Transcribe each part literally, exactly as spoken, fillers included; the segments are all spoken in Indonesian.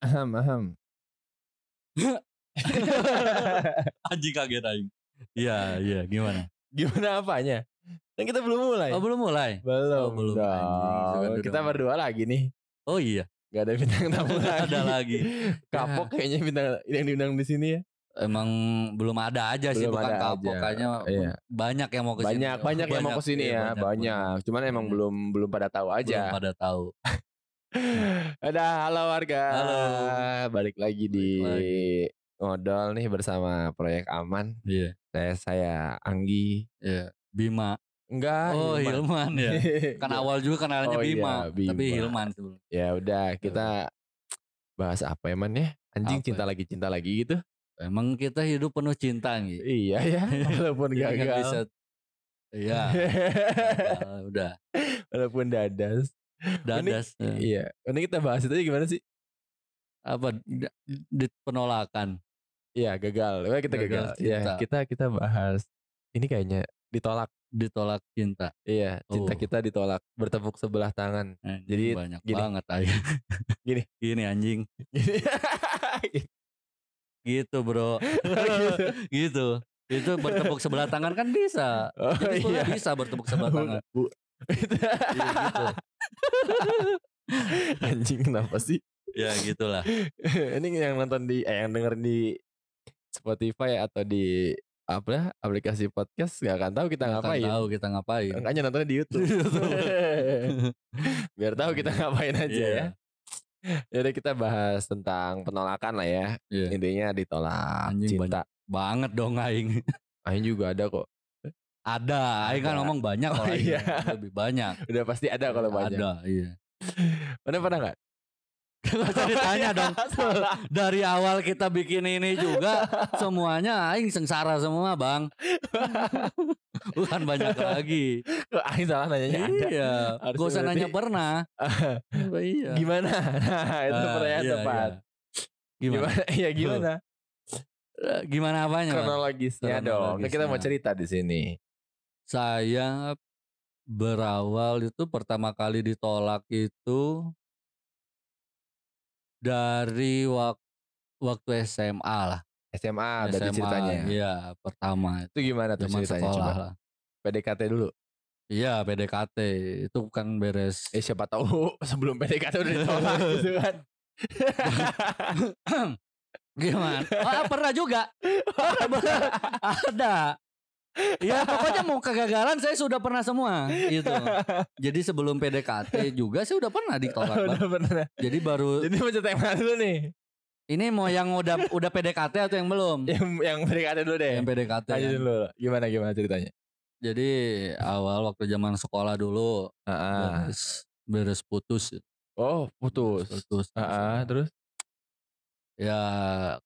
Aham, aham. Anjing kaget aing. Iya, iya, gimana? Gimana apanya? Kan kita belum mulai. Oh, belum mulai. Oh, Belum belum anjing, suka dong. Kita duduk. berdua lagi nih. Oh iya, Gak ada bintang tamu lagi. ada lagi. Kapok Ya, kayaknya bintang yang diundang di sini ya. emang belum ada aja sih, Belum bukan ada kapok, aja. kayaknya Iya. banyak yang mau ke sini. Banyak banyak yang mau kesini iya, ya, banyak, banyak. Cuman emang Banyak. belum belum pada tahu Belum aja. pada tahu. Ada halo warga. Halo. Balik lagi di Balik Ngodol nih bersama Proyek Aman. Iya, Saya saya Anggi. iya. Bima. Enggak, Oh, Hilman. Hilman ya. Kan awal juga kenalannya Oh iya, Bima, tapi Bima. Hilman sebelum. Ya udah, kita bahas apa ya man ya? Anjing Apa cinta ya? lagi cinta lagi gitu. Emang kita hidup penuh cinta gitu. Iya ya, walaupun Jadi nggak gagal. bisa. Iya, gagal, udah. Walaupun dadas. Mending- Dadas. eh. Iya, mending kita bahas itu aja gimana sih? Apa da- di penolakan. Iya, gagal. Wah, kita Gagal gagal. Iya, cinta. kita kita bahas ini kayaknya ditolak. Ditolak cinta. Iya, cinta Oh. kita ditolak, bertepuk sebelah tangan. Anjing, Jadi banyak gini. banget aja. Gini. Gini anjing. Gitu bro. Gitu. Gitu. Itu bertepuk sebelah tangan kan bisa. Oh Jadi iya. sekolah bisa bertepuk sebelah tangan. Bu. Iya gitu. Anjing kenapa sih? Ya gitulah. Ini yang nonton di eh, yang denger di Spotify atau di apa ya, aplikasi podcast nggak akan tahu kita Nggak akan ngapain. tahu kita ngapain. Makanya nontonnya di YouTube. Biar tahu kita ngapain aja Iya. ya. Jadi kita bahas tentang penolakan lah ya. Iya. Intinya ditolak Anjing, cinta. Banget dong aing. Aing juga ada kok. Ada, aing kan Ada. ngomong banyak kalau Oh aing iya. ngomong lebih banyak. Udah pasti ada kalau banyak. Ada, iya. Mana pernah nggak? Gak usah ditanya dong. Salah. Dari awal kita bikin ini juga semuanya aing sengsara semua, Bang. Bukan banyak lagi. Aing salah nanyanya ada. Iya, Harusnya gak usah nanya berarti- pernah. Iya. Gimana? Nah, itu Ah, pertanyaan iya, tepat. iya. Gimana? Gimana? Ya gimana? Eh, Gimana apanya, Bang? Kronologisnya dong. Kan kita mau Kronologisnya. cerita di sini. Saya berawal itu pertama kali ditolak itu dari wak- waktu S M A lah. S M A dari S M A, ceritanya. iya pertama Itu gimana tuh zaman ceritanya sekolah coba? lah. P D K T dulu. Iya P D K T itu kan beres. Eh siapa tahu sebelum P D K T udah ditolak gitu kan. Gimana? Oh, pernah juga. Ada. Ya pokoknya mau kegagalan saya sudah pernah semua gitu. Jadi sebelum P D K T juga saya udah pernah ditolak. Bang. Udah bener. Jadi baru Jadi macam tema dulu nih. ini mau yang udah udah P D K T atau yang belum? Yang yang P D K T dulu deh. Yang P D K T. Lanjutin kan. dulu. Gimana gimana ceritanya? Jadi awal waktu zaman sekolah dulu Ah, ah. beres, beres putus. Oh putus. Beres putus. Ah, ah, terus? Ya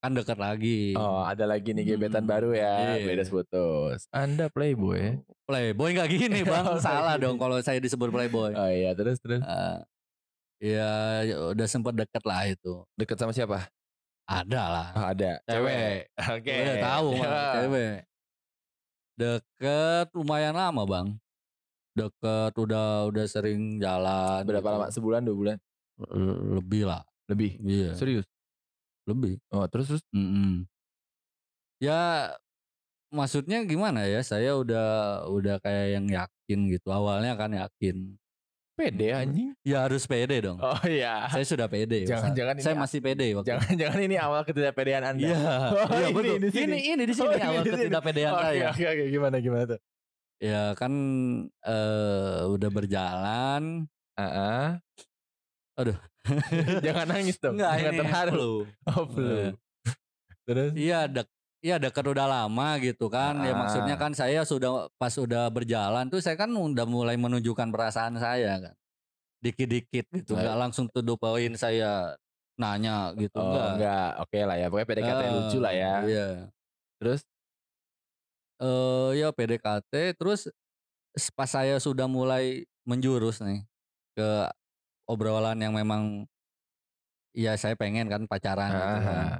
kan deket lagi. Oh ada lagi nih gebetan Hmm, baru ya. iya. Beres putus. Anda playboy. Playboy nggak gini bang, Oh, nggak salah dong gini. kalau saya disebut playboy. Oh iya terus terus. Eh, ya udah sempat deket lah itu. Deket sama siapa? Ada lah. Oh, ada. Cewek. Oke. Udah tahu Ya. mah cewek. Deket lumayan lama bang. Deket udah udah sering jalan. Berapa gitu. lama? Sebulan dua bulan? L- Lebih lah. Lebih. Iya. Serius. Lebih. Oh terus terus. Mm-mm. Ya maksudnya gimana ya? Saya udah udah kayak yang yakin gitu. Awalnya kan yakin. Pede anjing. Ya harus pede dong. Oh iya. Saya sudah pede. Jangan-jangan ini- saya masih pede waktu itu. Jangan-jangan ini awal ketidakpedean Anda. Iya, Oh, iya ini betul. di sini. Ini ini di Oh, sini ini awal di sini. ketidakpedean Oke, saya. oke, oke. Gimana, gimana tuh? Ya kan eh, udah berjalan. Heeh. Aduh. Jangan nangis dong. Enggak Jangan ini terharu. flu. Oh, Eh, belum. Terus? Iya dek Iya dekat udah lama gitu kan. Ya maksudnya Ah. kan saya sudah pas udah berjalan tuh saya kan udah mulai menunjukkan perasaan saya kan. Dikit-dikit gitu. Baik. Enggak langsung to the point saya nanya gitu. Oh, enggak. Enggak. enggak. Oke lah ya. Pokoknya P D K T lucu lah ya. Eh, Iya. Terus? Eh ya P D K T terus s- pas saya sudah mulai menjurus nih ke obrolan yang memang ya saya pengen kan pacaran gitu kan. Ah,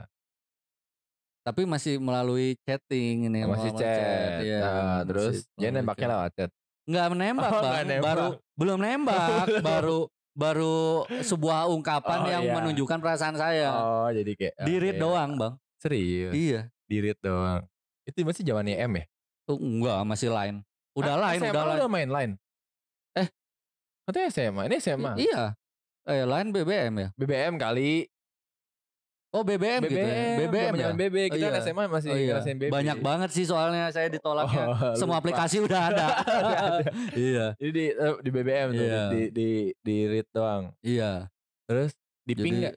Tapi masih melalui chatting ini masih melalui chat. ya, Ah, masih terus? Dia melalui nembaknya chat. lewat chat. Nggak menembak Oh, nggak bang, nembak. baru belum nembak, baru baru sebuah ungkapan oh, yang iya. menunjukkan perasaan saya. Oh, jadi kayak dirit okay. doang, Bang. Serius? Iya, dirit doang. Itu masih zamannya M ya? Oh, enggak, masih lain. Udah lain, udah lain. Udah main lain. Eh, katanya S M A. Ini S M A. I- iya. Eh, lain B B M ya? B B M kali. Oh B B M, B B M gitu ya? B B M ya? B B, kita oh, iya. S M A masih oh, iya. ngerasain B B. Banyak banget sih soalnya saya ditolaknya. Oh, semua lupa. Aplikasi udah ada. Udah ada. Iya. Jadi di, di B B M tuh, iya. di, di, di read doang. Iya. Terus di ping gak?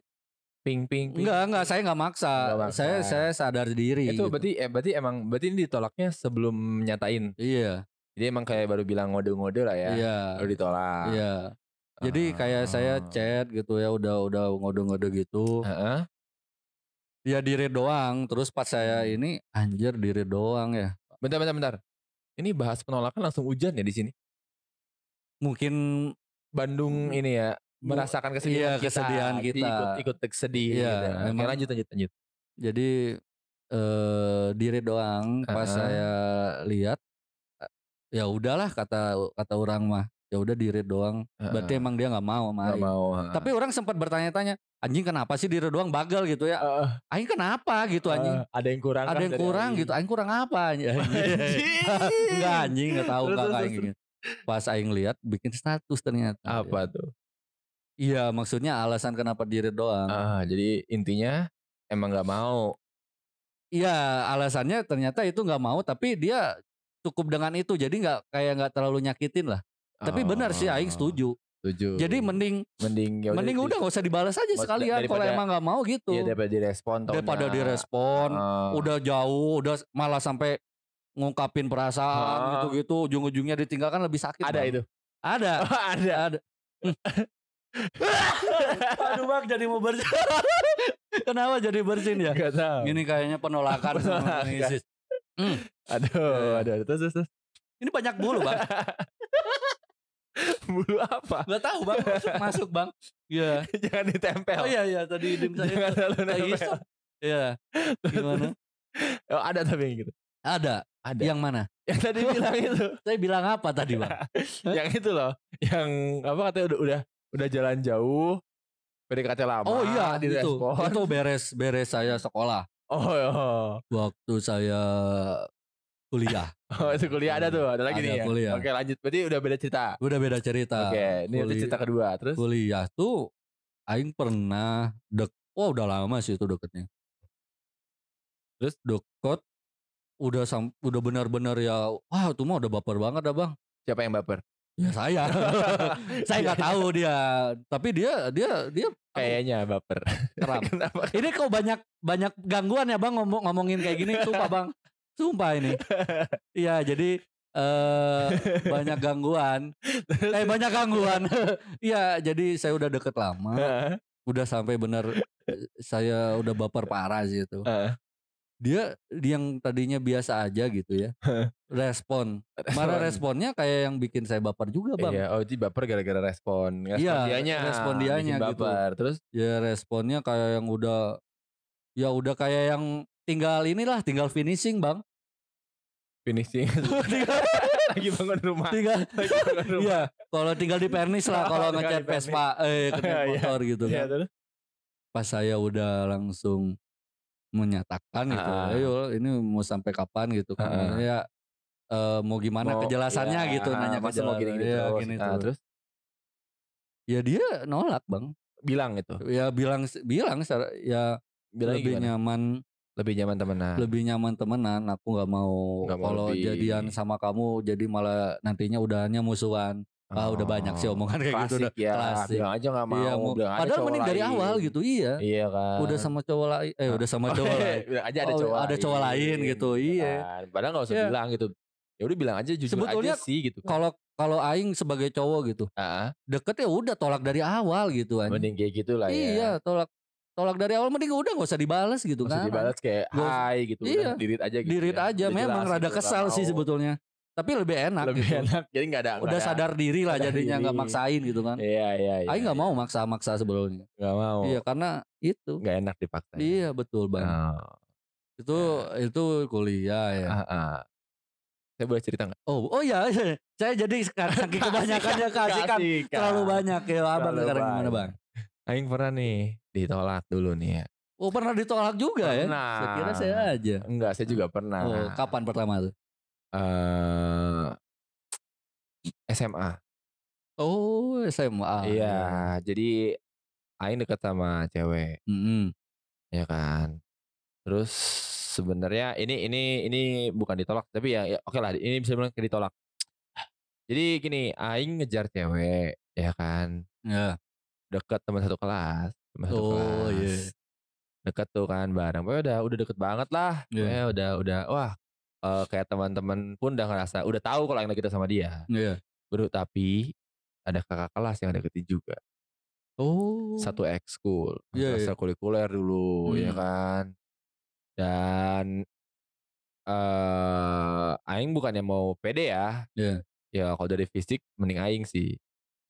Ping, ping, ping. Enggak, enggak. Saya gak maksa. Enggak maksa. Saya saya sadar diri. Itu gitu. berarti eh, berarti emang, berarti ini ditolaknya sebelum nyatain? Iya. Jadi emang kayak baru bilang ngode-ngode lah ya? Iya. Baru ditolak. Iya. Jadi kayak ah. saya chat gitu ya, udah udah ngode-ngode gitu. Heeh. Uh-uh. Ya diri doang, terus pas saya ini anjir diri doang ya. Bentar, bentar, bentar. Ini bahas penolakan langsung hujan ya di sini. Mungkin Bandung ini ya merasakan kesedihan iya, kita, kesedihan kita. Ikut, ikut sedih. Iya, gitu. Oke, lanjut, lanjut, lanjut. Jadi eh, diri doang pas uh-huh. saya lihat, ya udahlah kata kata orang mah. Ya udah diri doang. Berarti uh, emang dia nggak mau sama Aing. Mau, uh. Tapi orang sempat bertanya-tanya, anjing kenapa sih diri doang bagal gitu ya? Uh, Aing kenapa gitu anjing? Uh, ada yang kurang. Ada yang kurang Aing. Gitu. Aing kurang apa? Anjing. Enggak anjing, nggak tahu kak Aing. Pas Aing lihat bikin status ternyata. Apa ya. Tuh? Iya maksudnya alasan kenapa diri doang. Uh, jadi intinya emang nggak mau. Iya alasannya ternyata itu nggak mau, tapi dia cukup dengan itu. Jadi nggak kayak nggak terlalu nyakitin lah. Tapi oh, benar sih Aing setuju. Setuju. Jadi mending mending, mending udah enggak usah dibalas aja sekalian kalau emang enggak mau gitu. Iya daripada direspon toh. Daripada direspon, uh, udah jauh, udah malah sampai ngungkapin perasaan uh, gitu-gitu, ujung-ujungnya ditinggalkan lebih sakit. Ada bang. Itu. Ada. Oh, ada. Ada. Aduh bang jadi mau bersin. Kenapa jadi bersin ya? Enggak tahu. Ini kayaknya penolakan sama ISIS. Hmm. Aduh, aduh, terus terus. Ini banyak bulu, Bang. Bulu apa? Gak tahu bang, masuk, masuk bang. Iya. Jangan ditempel. Oh iya iya tadi hidung saya. Jangan selalu nempel. Iya. Gimana? Oh, ada tapi yang gitu. Ada. Ada. Yang mana? Yang tadi bilang itu. Saya bilang apa tadi bang? Yang itu loh. Yang apa katanya udah udah udah jalan jauh. P D K T lama. Oh iya itu. Itu beres beres saya sekolah. Oh iya. Waktu saya kuliah. Oh itu kuliah ada tuh, ada lagi ada nih ya. Kuliah. Oke lanjut, berarti udah beda cerita. Udah beda cerita. Oke, ini kuliah, cerita kedua. Terus kuliah tuh Aing pernah dek, wah oh, udah lama sih itu deketnya. Terus deket, udah sam, udah benar-benar ya, wah itu mah udah baper banget dah bang. Siapa yang baper? Ya saya. Saya nggak tahu dia, tapi dia dia dia kayaknya baper. Kenapa? Ini kok banyak banyak gangguan ya bang ngomong ngomongin kayak gini tuh pak bang. Sumpah ini. Iya jadi uh, banyak gangguan. Eh banyak gangguan. Iya jadi saya udah deket lama. Uh-huh. Udah sampai benar saya udah baper parah sih itu. Uh-huh. Dia, dia yang tadinya biasa aja gitu ya. Uh-huh. Respon. Malah responnya kayak yang bikin saya baper juga bang. Iya oh itu baper gara-gara respon. Respon ya, dianya. Respon dianya gitu. Terus? Ya responnya kayak yang udah. Ya udah kayak yang. Tinggal inilah, tinggal finishing bang. Finishing? Lagi bangun rumah. Tinggal, lagi bangun rumah. Iya, kalau tinggal di pernis lah, kalau ngecat Vespa, eh ngecat motor gitu kan. Ya, pas saya udah langsung menyatakan gitu, uh-huh. ayo ini mau sampai kapan gitu kan. Uh-huh. Ya, uh, mau gimana mau, kejelasannya ya, gitu, nanya ke mau gini gitu. Ya, gini nah, terus? Ya dia nolak bang. Bilang gitu? Ya bilang, bilang ya bilang lebih gimana? Nyaman. Lebih nyaman temenan. Lebih nyaman temenan. Aku gak mau, mau kalau jadian sama kamu jadi malah nantinya udahannya musuhan. Oh. Ah udah banyak sih omongan kayak klasik gitu. Udah, ya, klasik ya. Bilang aja gak mau. Iya, mau. Padahal mending dari awal gitu iya. Iya kan. Udah sama cowok lain. Eh udah sama cowok lain. aja ada cowok oh, lain. Ada cowok lain gitu. Iya. Kan. Padahal gak usah yeah. bilang gitu. Ya udah bilang aja jujur sebetulnya, aja sih gitu. Kalau kalau Aing sebagai cowok gitu. Uh-huh. Deket ya udah tolak dari awal gitu. Aja. Mending kayak gitu lah ya. Iya tolak. Tolak dari awal mending udah gak usah dibalas gitu gak kan. Gak usah dibalas kayak hai gitu. Iya. Udah, dirit aja gitu. Dirit ya. Aja. Udah memang rada kesal sih sebetulnya. Tapi lebih enak lebih gitu. Enak. Jadi gak ada. Udah gak ada, sadar diri lah jadinya diri. Gak maksain gitu kan. Iya iya iya. Aing gak mau maksa-maksa sebelumnya. Gak mau. Iya karena itu. Gak enak dipaksa. Iya betul banget. Oh. Itu ya. Itu kuliah ya. Uh-uh. Saya boleh cerita nggak? Oh, oh ya, saya jadi saking kebanyakannya kasih kan terlalu banyak ya, abang sekarang gimana bang? Aing pernah nih ditolak dulu nih ya. Oh pernah ditolak juga pernah. Ya? Saya kira saya aja. Enggak, saya juga pernah. Oh, kapan pertama tuh? Uh, S M A. Oh S M A. Iya, jadi Aing deket sama cewek. Mm-hmm. Ya kan. Terus sebenarnya ini ini ini bukan ditolak, tapi ya, ya oke lah. Ini bisa bilang ditolak. Jadi gini, Aing ngejar cewek, ya kan. Ya. Yeah. Deket teman satu kelas, teman satu oh, kelas. Oh yeah. Iya. Deket tuh kan bareng, pokoknya udah udah deket banget lah, yeah. udah udah wah uh, kayak teman-teman pun udah ngerasa, udah tahu kalau yang kita sama dia. Yeah. Baru tapi ada kakak kelas yang deketin juga. Oh. Satu ekskul, yeah, ekstrakurikuler yeah. dulu, hmm. ya kan. Dan uh, Aing bukannya mau pede ya, yeah. ya kalau dari fisik mending Aing sih.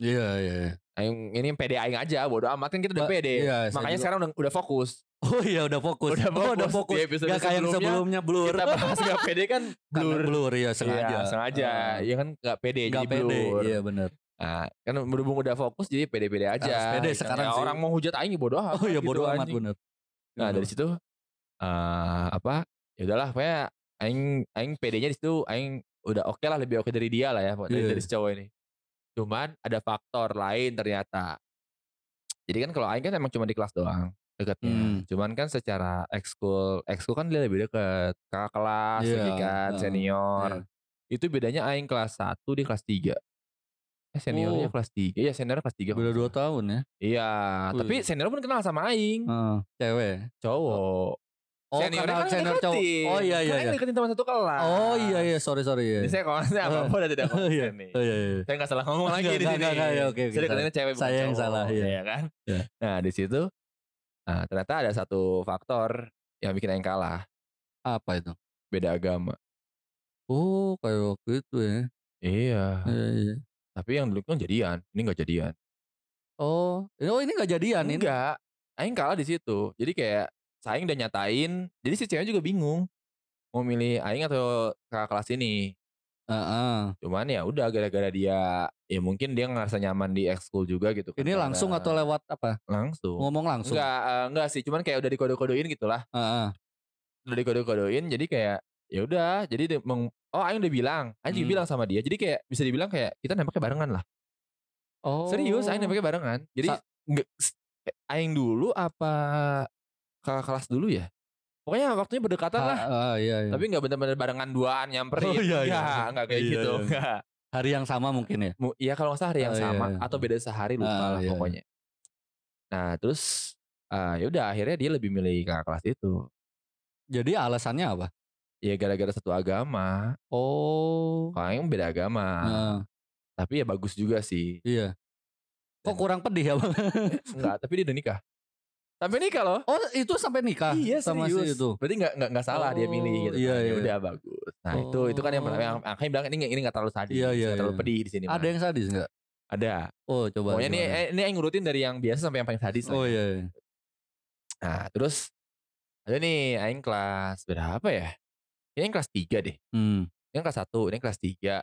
Iya yeah, iya. Yeah. Aing ini pede Aing aja, bodo amat kan kita udah pede. Yeah, makanya sekarang udah, udah fokus. Oh iya udah fokus. Udah fokus. Oh, udah fokus. Gak kayak sebelumnya blur. Kita bahas gak pede kan blur. Blur ya sengaja. Ya, sengaja. Iya uh, kan gak pede gak jadi pede. Blur. Iya benar. Nah, kan berhubung udah fokus jadi pede-pede aja. Harus pede sekarang ya, sih. Orang mau hujat Aing bodo amat. Oh iya bodo gitu, amat benar. Nah dari situ uh, apa? Ya udahlah kayak Aing Aing pedenya di situ Aing udah oke okay lah, lebih oke okay dari dia lah ya dari, yeah. dari si cowok ini. Cuman ada faktor lain ternyata. Jadi kan kalau Aing kan emang cuma di kelas doang dekatnya. Hmm. Cuman kan secara ekskul, ekskul kan dia lebih dekat. Kakak kelas, yeah, gitu kan, uh, senior. Yeah. Itu bedanya Aing kelas satu di kelas tiga. Eh seniornya oh. kelas tiga. Iya senior kelas tiga. Beda dua tahun ya. Iya, Uy. tapi senior pun kenal sama Aing. Uh, cewek, cowok. Oh, seniornya kan senior cowok. Oh iya iya. Karena iya. Deketin teman satu kelas. Oh iya iya, sorry sorry ya. Ini saya konsen apa udah tidak konsen nih. Oh iya iya. Saya enggak salah ngomong lagi di sini. Oke oke. Saya deketinnya cewek bukan cowok. Saya yang salah ya kan. Nah, di situ nah, ternyata ada satu faktor yang bikin Aing kalah. Apa itu? Beda agama. Oh, kayak waktu itu ya. Iya. Iya, iya. Tapi yang dulu kan jadian, ini enggak jadian. Oh, oh ini enggak jadian ini. Enggak. Aing kalah di situ. Jadi kayak Aing udah nyatain, jadi si cewek juga bingung mau milih Aing atau kakak kelas ini. Uh-uh. Cuman ya udah gara-gara dia, ya mungkin dia ngerasa nyaman di ekskul juga gitu. Ini karena langsung atau lewat apa? Langsung. Ngomong langsung? Enggak, uh, enggak sih, cuman kayak udah dikode-kodein gitulah. Uh-uh. Udah dikode-kodein, jadi kayak ya udah, jadi meng- oh Aing udah bilang, Aing hmm. juga bilang sama dia. Jadi kayak bisa dibilang kayak kita nembaknya barengan lah. Oh. Serius, Aing nembaknya barengan. Jadi Sa- nge- Aing dulu apa? Kakak kelas dulu ya, pokoknya waktunya berdekatan ha, lah. Uh, iya, iya. Tapi nggak benar-benar barengan duaan nyamperin. Oh, iya, iya. Nggak, nggak kayak iya, gitu. Iya. Nggak. Hari yang sama mungkin ya? M- iya kalau nggak salah hari yang oh, sama iya, iya. atau beda sehari lupa uh, lah iya, pokoknya. Iya. Nah terus uh, yaudah akhirnya dia lebih milih kakak kelas itu. Jadi alasannya apa? Ya gara-gara satu agama. Oh. Kayaknya beda agama. Uh. Tapi ya bagus juga sih. Iya. Kok kurang pedih ya bang? Enggak, tapi dia udah nikah. Sampai nikah loh. Oh itu sampai nikah? Iya sama serius. Si itu. Berarti gak, gak, gak salah oh, dia milih gitu. Iya kan. iya. Udah bagus. Nah oh. itu itu kan yang pertama. Yang akhirnya bilang ini, ini gak terlalu sadis. Iya, iya, gak terlalu iya. pedih di sini. Ada man. Yang sadis gak? Ada. Oh coba. Pokoknya ini, ini yang ngurutin dari yang biasa sampai yang paling sadis. Oh iya, iya. Nah terus. Ada nih Aing kelas berapa ya? Ini yang kelas tiga deh. Hmm. Ini yang kelas satu. Ini yang kelas tiga.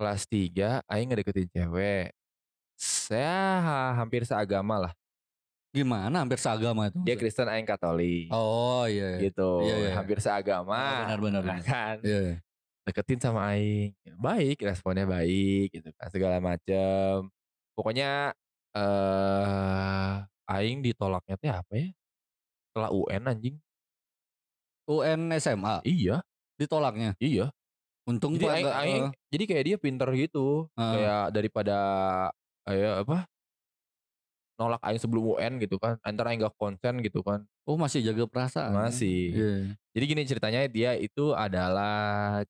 Kelas tiga Aing ngedeketin cewek. Saya hampir seagama lah. Gimana hampir seagama itu? Dia Kristen, Aing Katolik. Oh iya, iya. Gitu iya, iya. Hampir seagama. Benar-benar nah, kan iya, iya. Deketin sama Aing. Baik, responnya baik gitu kan. Segala macam. Pokoknya uh, Aing ditolaknya tuh apa ya? Setelah U N anjing. U N S M A? Iya. Ditolaknya? Iya. Untung jadi, Aing, enggak, Aing, uh, jadi kayak dia pinter gitu uh, kayak daripada kayak apa nolak Aing sebelum U N gitu kan, antara Aing gak konsen gitu kan. Oh masih jaga perasaan. Masih. Yeah. Jadi gini ceritanya, dia itu adalah,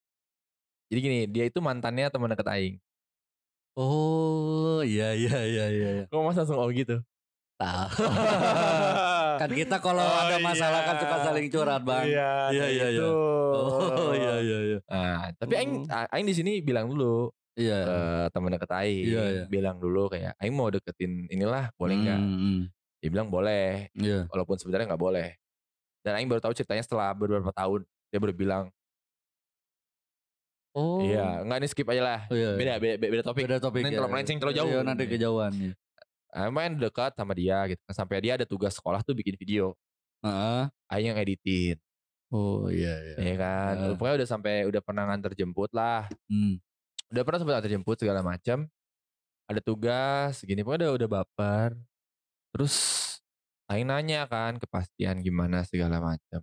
jadi gini dia itu mantannya teman dekat Aing. Oh iya iya iya iya. Kok mas langsung oh gitu? Tahu. Kan kita kalau oh, ada masalah iya. kan suka saling curhat bang. Iya iya iya. iya. Oh iya iya iya. Nah, tapi Aing Aing di sini bilang dulu. Iya, uh, temen deket Aing iya, iya. bilang dulu kayak Aing mau deketin inilah boleh nggak? Hmm. Dia bilang boleh, iya. walaupun sebenarnya nggak boleh. Dan Aing baru tahu ceritanya setelah beberapa tahun dia baru bilang Oh. Iya, enggak nih skip aja lah. Oh, iya, iya. Beda, beda beda topik. Beda topik. Ini ya, terlalu melenceng, terlalu jauh. Iya, nanti kejauhan. Iya. Main dekat sama dia gitu. Sampai dia ada tugas sekolah tuh bikin video. Heeh. Uh-huh. Aing yang editin. Oh iya iya. Iya kan. Uh. Pokoknya udah sampai udah pernah nganter jemput lah. Hmm. Udah pernah sampai nganter jemput segala macam. Ada tugas segini pokoknya udah, udah baper. Terus Aing nanya kan kepastian gimana segala macam.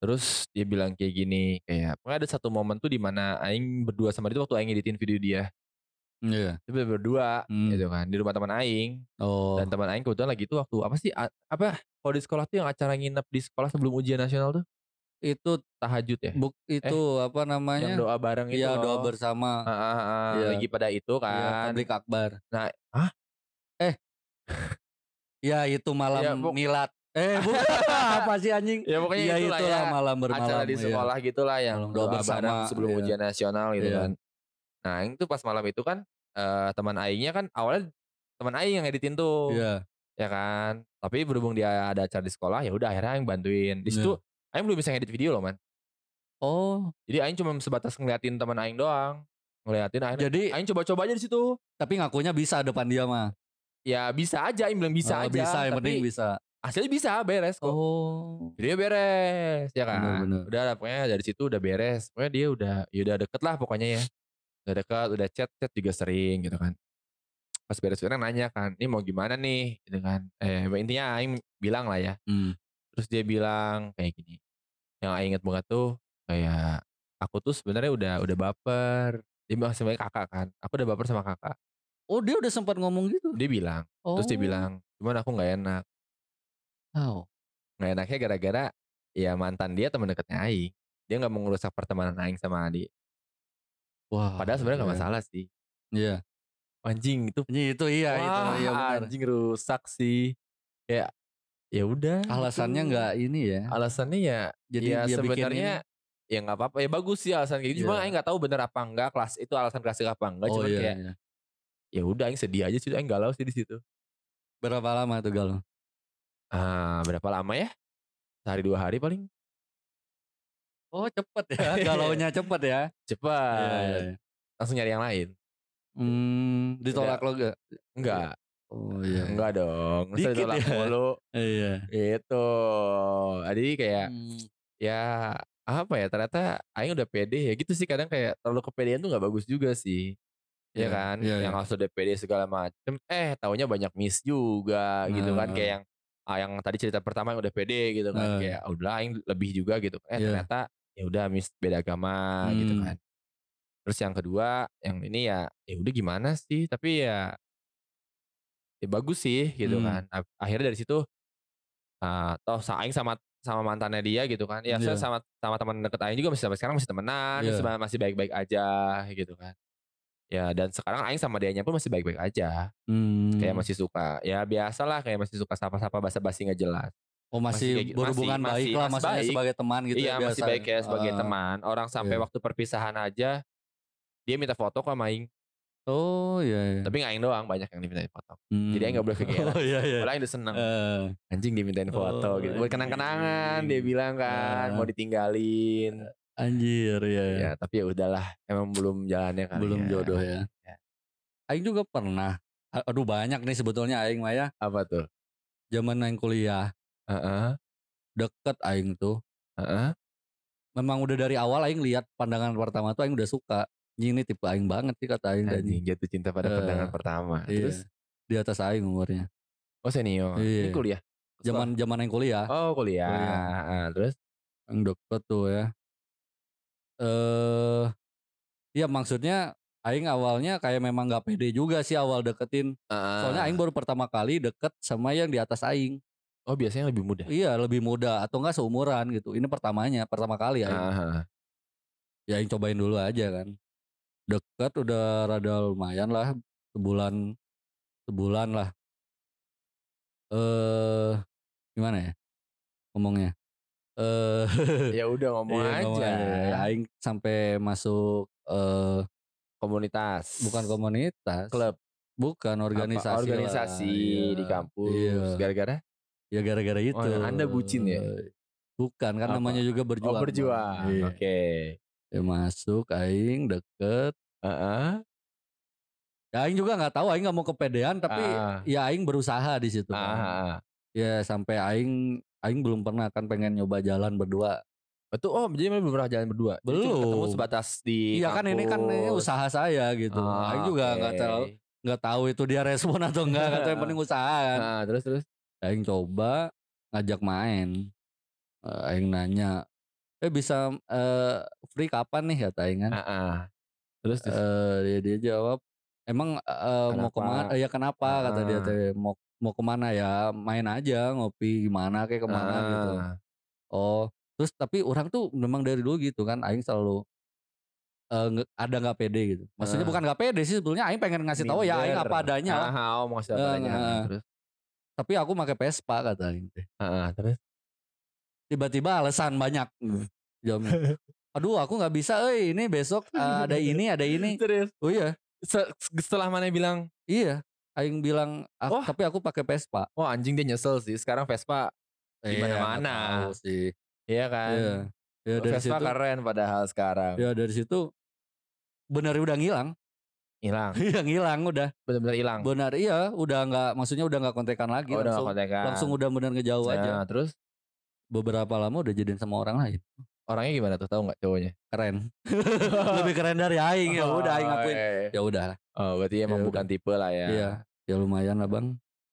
Terus dia bilang kayak gini, kayak pokoknya ada satu momen tuh di mana Aing berdua sama dia waktu Aing editin video dia. Iya. Yeah. Dia berdua hmm. gitu kan di rumah teman Aing. Oh. Dan teman Aing kebetulan lagi itu waktu apa sih a, apa kalau di sekolah tuh yang acara nginep di sekolah sebelum ujian nasional tuh itu tahajud ya. Buk, itu eh, apa namanya? Yang doa bareng itu. Iya, doa bersama. Ah, ah, ah, yeah. Lagi pada itu kan. Tablik yeah, akbar. Nah, ah? Eh. Ya itu malam yeah, milad. Eh bukan apa sih anjing. Ya pokoknya ya, itulah, itulah ya, malam bermalam acara di sekolah iya, gitulah yang doa bareng sebelum iya, ujian nasional gitu iya, kan. Nah itu pas malam itu kan uh, teman Aingnya kan awalnya teman Aing yang editin tuh iya, ya kan. Tapi berhubung dia ada acara di sekolah ya udah akhirnya Aing bantuin. Di situ iya, Aing belum bisa ngedit video loh man. Oh. Jadi Aing cuma sebatas ngeliatin teman Aing doang. Ngeliatin Aing. Jadi Aing coba-coba aja di situ. Tapi ngakunya bisa depan dia mah. Ya bisa aja Aing bilang bisa oh, aja. Bisa yang tapi, penting bisa. Hasilnya bisa beres kok. Oh. Dia beres ya kan. Bener, bener. Udah lah pokoknya dari situ udah beres. Pokoknya dia udah ya udah deket lah pokoknya ya. Udah deket, udah chat-chat juga sering gitu kan. Pas beres orang nanya kan, "Ini mau gimana nih?" gitu kan. Eh intinya Aing bilang lah ya. Hmm. Terus dia bilang kayak gini. Yang Aing inget banget tuh kayak aku tuh sebenarnya udah udah baper. Dia masih sama kakak kan. Aku udah baper sama kakak. Oh, dia udah sempat ngomong gitu. Dia bilang. Oh. Terus dia bilang, "Cuman aku enggak enak." Oh. Nggak enaknya gara-gara ya mantan dia teman dekatnya Aing. Dia nggak mau ngerusak pertemanan Aing sama Adi. Wah. Padahal sebenarnya nggak iya, masalah sih. Iya. Anjing itu. Anjing itu iya. Wah, itu iya benar. Anjing rusak sih. Ya. Ya udah. Alasannya nggak ini ya. Alasannya ya. Jadi ya sebenarnya ya nggak apa-apa. Ya bagus sih alasan kayak gitu. Cuma iya, Aing nggak tahu bener apa enggak kelas itu alasan klasik apa enggak. Oh, cuma iya, kayak iya, ya udah Aing sedih aja sih. Aing galau sih di situ. Berapa lama tuh galau? Ah, berapa lama ya? Sehari dua hari paling. Oh cepet ya, galaunya cepet ya. Cepet. Ya, ya, ya. Langsung nyari yang lain. Hmm, ditolak lo gak? Enggak. Oh iya. Enggak dong. Dikit ditolak ya. Mulu. Iya. Itu. Jadi kayak, hmm. ya apa ya? Ternyata Aing udah pede ya. Gitu sih kadang kayak terlalu kepedean tuh nggak bagus juga sih. Iya ya, kan? Ya, yang harus ya, D P D segala macem. Eh, taunya banyak miss juga nah, gitu kan? Kayak yang yang tadi cerita pertama yang udah pede gitu kan uh. kayak oh, udah Aing lebih juga gitu eh yeah, ternyata ya udah mis beda agama hmm. gitu kan. Terus yang kedua yang ini ya ya udah gimana sih tapi ya ya bagus sih gitu hmm. kan. Akhirnya dari situ uh, toh Aing sama sama mantannya dia gitu kan ya yeah, sama sama teman deket Aing juga masih sampai sekarang masih temenan yeah, masih baik-baik aja gitu kan. Ya dan sekarang Aing sama dianya pun masih baik-baik aja. Hmm. Kayak masih suka. Ya biasalah kayak masih suka sapa-sapa basa-basi gak jelas. Oh masih, masih berhubungan masih, baik masih, lah. Masih baik. Sebagai teman gitu iya, ya. Iya masih baik kayak sebagai uh, teman. Orang sampai iya, waktu perpisahan aja. Dia minta foto kok sama Aing. Oh iya iya. Tapi gak Aing doang banyak yang dimintain foto. Hmm. Jadi Aing gak boleh kegeran. Oh iya iya. Kalau Aing udah seneng. Uh, Anjing dimintain foto oh, gitu. Buat kenang-kenangan dia bilang kan. Uh, mau ditinggalin. Anjir ya, ya. Ya tapi ya udahlah emang belum jalannya kan. Belum ya, jodoh ya, ya. Aing juga pernah. Aduh banyak nih sebetulnya Aing Maya. Apa tuh? Zaman Aing kuliah. Uh-uh. Deket Aing tuh. Uh-uh. Memang udah dari awal Aing lihat pandangan pertama tuh Aing udah suka. Ini tipe Aing banget sih kata Aing. Anjing jatuh cinta pada uh, pandangan pertama. Iya. Terus di atas Aing umurnya. Oh senior. Iya. Ini kuliah. Zaman zaman Aing kuliah. Oh kuliah. kuliah. Uh, terus Aing deket tuh ya. Uh, ya maksudnya Aing awalnya kayak memang gak pede juga sih awal deketin uh. Soalnya Aing baru pertama kali deket sama yang di atas Aing. Oh biasanya lebih muda? Iya lebih muda atau gak seumuran gitu. Ini pertamanya, pertama kali Aing uh. Ya Aing cobain dulu aja kan. Deket udah rada lumayan lah. Sebulan Sebulan lah uh, Gimana ya ngomongnya. Uh, ya udah ngomong iya, aja. Ngomong aja. Aing sampai masuk uh, komunitas, bukan komunitas, klub, bukan organisasi, apa, organisasi lah, di kampus. Iya. Gara-gara? Ya gara-gara itu. Oh, Anda bucin ya? Bukan, kan apa? Namanya juga berjuang. Oh, berjuang. Iya. Oke. Okay. Dia masuk aing deket. Heeh. Ya, aing juga nggak tahu, aing nggak mau kepedean, tapi Ah, ya aing berusaha di situ kan. ah, Ya sampai aing aing belum pernah kan pengen nyoba jalan berdua. betul. Oh, jadi memang belum pernah jalan berdua. Jadi cuma ketemu Belum. sebatas di Iya kan ini kan ini kampus. usaha saya gitu. Aing Ah, juga oke. nggak tahu nggak tahu itu dia respon atau enggak, kata yang penting usaha kan. Ah, terus terus. Aing coba ngajak main. Eh, Aing nanya, "Eh bisa eh, free kapan nih?" kata aing kan. Ah, ah. Terus terus. Eh dia, dia jawab, "Emang eh, mau kemana? Kenapa? Eh, ya Ah, kenapa?" kata dia ah, teh, "Mau mau kemana ya? Main aja ngopi gimana kayak kemana gitu." ah. Oh, terus tapi orang tuh memang dari dulu gitu kan, aing selalu eh, nge- ada nggak pede gitu. Maksudnya ah. bukan nggak pede sih sebetulnya, aing pengen ngasih tahu ya aing Minder. apa adanya lah. Ah, oh, mau ngasih apa Eh, adanya. Ah, nge- terus. Tapi aku pakai Vespa kata aing teh. Ah, ah, terus. Tiba-tiba alasan banyak gitu, jawabnya. "Aduh, aku nggak bisa, eh ini besok eh, ada ini, ada ini." Terus. Oh iya, Se- Setelah mana bilang, iya. Aing bilang, "Ah, wah, tapi aku pakai Vespa." wah anjing dia nyesel sih. Sekarang Vespa di Eh, nggak mana-mana, tahu sih. iya kan? Iya. Ya dari Vespa situ, keren padahal sekarang ya dari situ benar udah ngilang. hilang, Iya ngilang udah. benar-benar hilang. Benar iya, udah nggak maksudnya udah nggak kontekan lagi, Oh, udah gak langsung langsung kontekan. udah benar ngejauh aja. Nah, terus Beberapa lama udah jadian sama orang lain. orangnya gimana tuh? Tahu nggak cowoknya? Keren. Lebih keren dari aing, ya udah aing Oh, ngakuin. eh. Ya udah lah, Oh, berarti emang ya bukan udah. tipe lah ya. Iya, ya lumayan lah bang.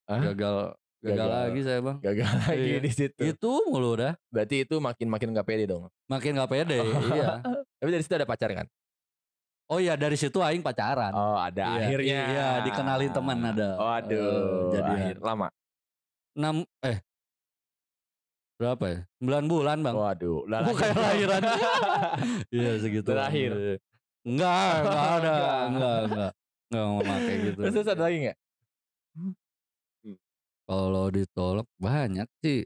Ah, Gagal gagal lagi gagal, saya bang. gagal lagi Iya. di situ. Itu mulu udah. Berarti itu makin makin nggak pede dong. Makin gak pede, iya. Tapi dari situ ada pacar kan? Oh iya dari situ aing pacaran. Oh, ada Iya, akhirnya. iya dikenalin teman ada. Eh, Waduh, akhir jadian. lama. enam eh berapa ya? sembilan bulan, Bang. Waduh, udah Oh lahir kayak belum? lahiran. Iya segituan. Terakhir. Iya. Enggak, enggak ada, enggak, enggak. Enggak mau pakai gitu. Terus terus ada lagi nggak? Hmm. Kalau ditolak banyak sih.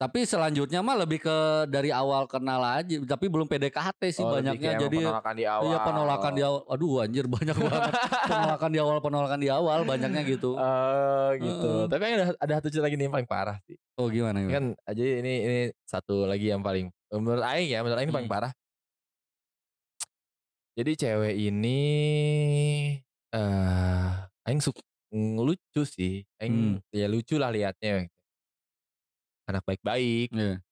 Tapi selanjutnya mah lebih ke dari awal kenal aja, tapi belum P D K T sih Oh, lebih banyaknya. kayak emang Jadi penolakan di iya penolakan di awal. awal. Aduh anjir banyak banget. Penolakan di awal, penolakan di awal banyaknya gitu. Eh gitu. Heeh. Tapi ada ada satu cerita lagi nih yang paling parah sih. Oh gimana Ini gimana? kan aja ini ini satu lagi yang paling menurut aing ya, menurut aing ini paling Hmm. parah. Jadi cewek ini eh aing suka lucu sih. Aing Hmm. ya lucu lah liatnya. Anak baik-baik. Iya.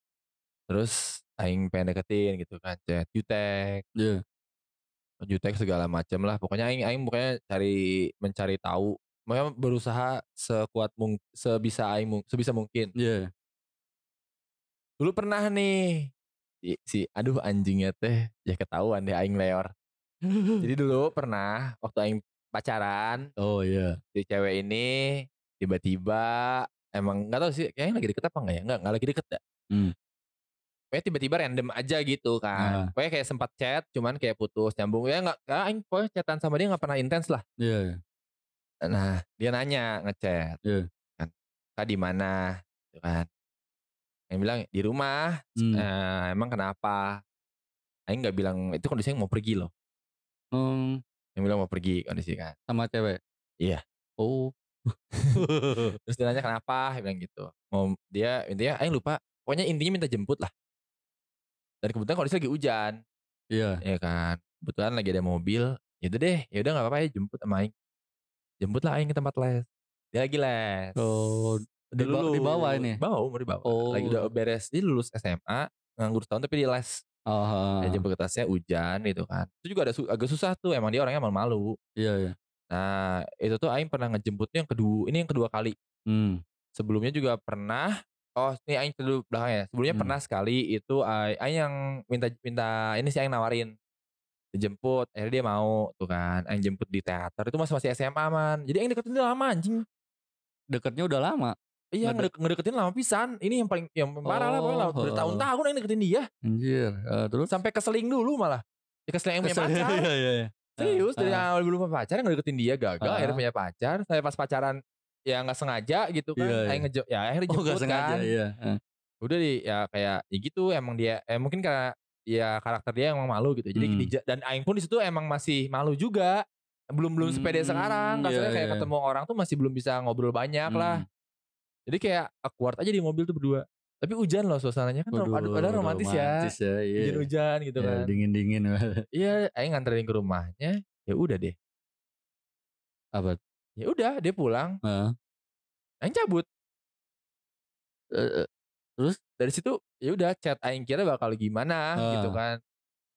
Terus aing pengen deketin gitu kan. Chat jutek, Iya. jutek segala macam lah. Pokoknya aing aing pokoknya cari mencari tahu. Makanya berusaha sekuat mung, sebisa aing mung- sebisa mungkin. Iya. Dulu pernah nih si, si aduh anjingnya teh ya ketahuan deh aing leor. Jadi dulu pernah waktu aing pacaran Oh iya. si cewek ini tiba-tiba emang nggak tahu sih kayaknya lagi deket apa enggak ya, nggak nggak lagi deket dah. Hmm. Pokoknya tiba-tiba random aja gitu kan. Nah, Pokoknya kayak sempat chat cuman kayak putus nyambung ya nggak nggak, aing pokoknya chatan sama dia nggak pernah intens lah. iya, iya. Nah dia nanya ngechat Iya. kan, "Tadi mana?" gitu kan. Yang bilang di rumah. Hmm. "Eh, emang kenapa?" Aing nggak bilang itu kondisinya mau pergi loh. Hmm, Yang bilang mau pergi kondisi kan. sama cewek. Iya. Oh. Terus dia nanya kenapa, dia bilang gitu. Mau dia intinya aing lupa. Pokoknya intinya minta jemput lah. Dan kebetulan kondisi lagi hujan, Iya. ya kan. Kebetulan lagi ada mobil. Ya udah deh, ya udah nggak apa-apa ya jemput sama aing. Jemput lah aing ke tempat les. Dia lagi les. Oh, Udah di bawah di bawah lulus, ini. bawa umur di bawah. Lagi udah Oh. beres, dia lulus S M A, nganggur setahun tapi dia les. Ya Ah, jemput ke tasnya hujan gitu kan. Itu juga ada su- agak susah tuh, emang dia orangnya malu-malu. iya iya. Nah itu tuh Aing pernah ngejemputnya yang kedua, ini yang kedua kali. Hmm. Sebelumnya juga pernah. Oh ini Aing dulu belakangnya. Sebelumnya Hmm. pernah sekali itu Aing, Aing yang minta minta ini sih Aing nawarin dijemput. Akhirnya dia mau tuh kan. Aing jemput di teater itu masih masih S M A man. Jadi Aing deketin dia lama anjing. Deketnya udah lama. Iya Ngedek. ngedek, ngedeketin lama pisan. Ini yang paling yang parah lah pokoknya lah. Oh, heeh. Bertahun-tahun Aing deketin dia. Anjir. Eh, terus sampai keseling dulu malah. Ya, keseling yang punya kesel. pacar. Iya iya iya. Ah, Serius dari ah, awal belum punya pacar ngedeketin dia gagal, akhirnya ah. punya pacar. Saya pas pacaran ya nggak sengaja gitu Iya kan, iya. akhirnya ngejo ya akhirnya Oh, gak jemput sengaja, kan. iya. Ah, Udah di ya kayak ya gitu emang dia eh, mungkin karena ya karakter dia emang malu gitu. Jadi Hmm. dija- dan aing pun di situ emang masih malu juga. Belum belum sepede sekarang, Hmm, iya kasarnya kayak iya. ketemu orang tuh masih belum bisa ngobrol banyak lah. Hmm. Jadi kayak awkward aja di mobil tuh berdua. Tapi hujan loh suasananya kan, waduh, padahal romantis, romantis ya, hujan-hujan ya, iya. gitu ya, kan. Dingin-dingin. Iya, aing nganterin ke rumahnya, ya udah deh. Apa? Ya udah, dia pulang. Heeh. Uh. Aing cabut. Uh, uh, terus dari situ ya udah chat aing kira bakal gimana uh. gitu kan.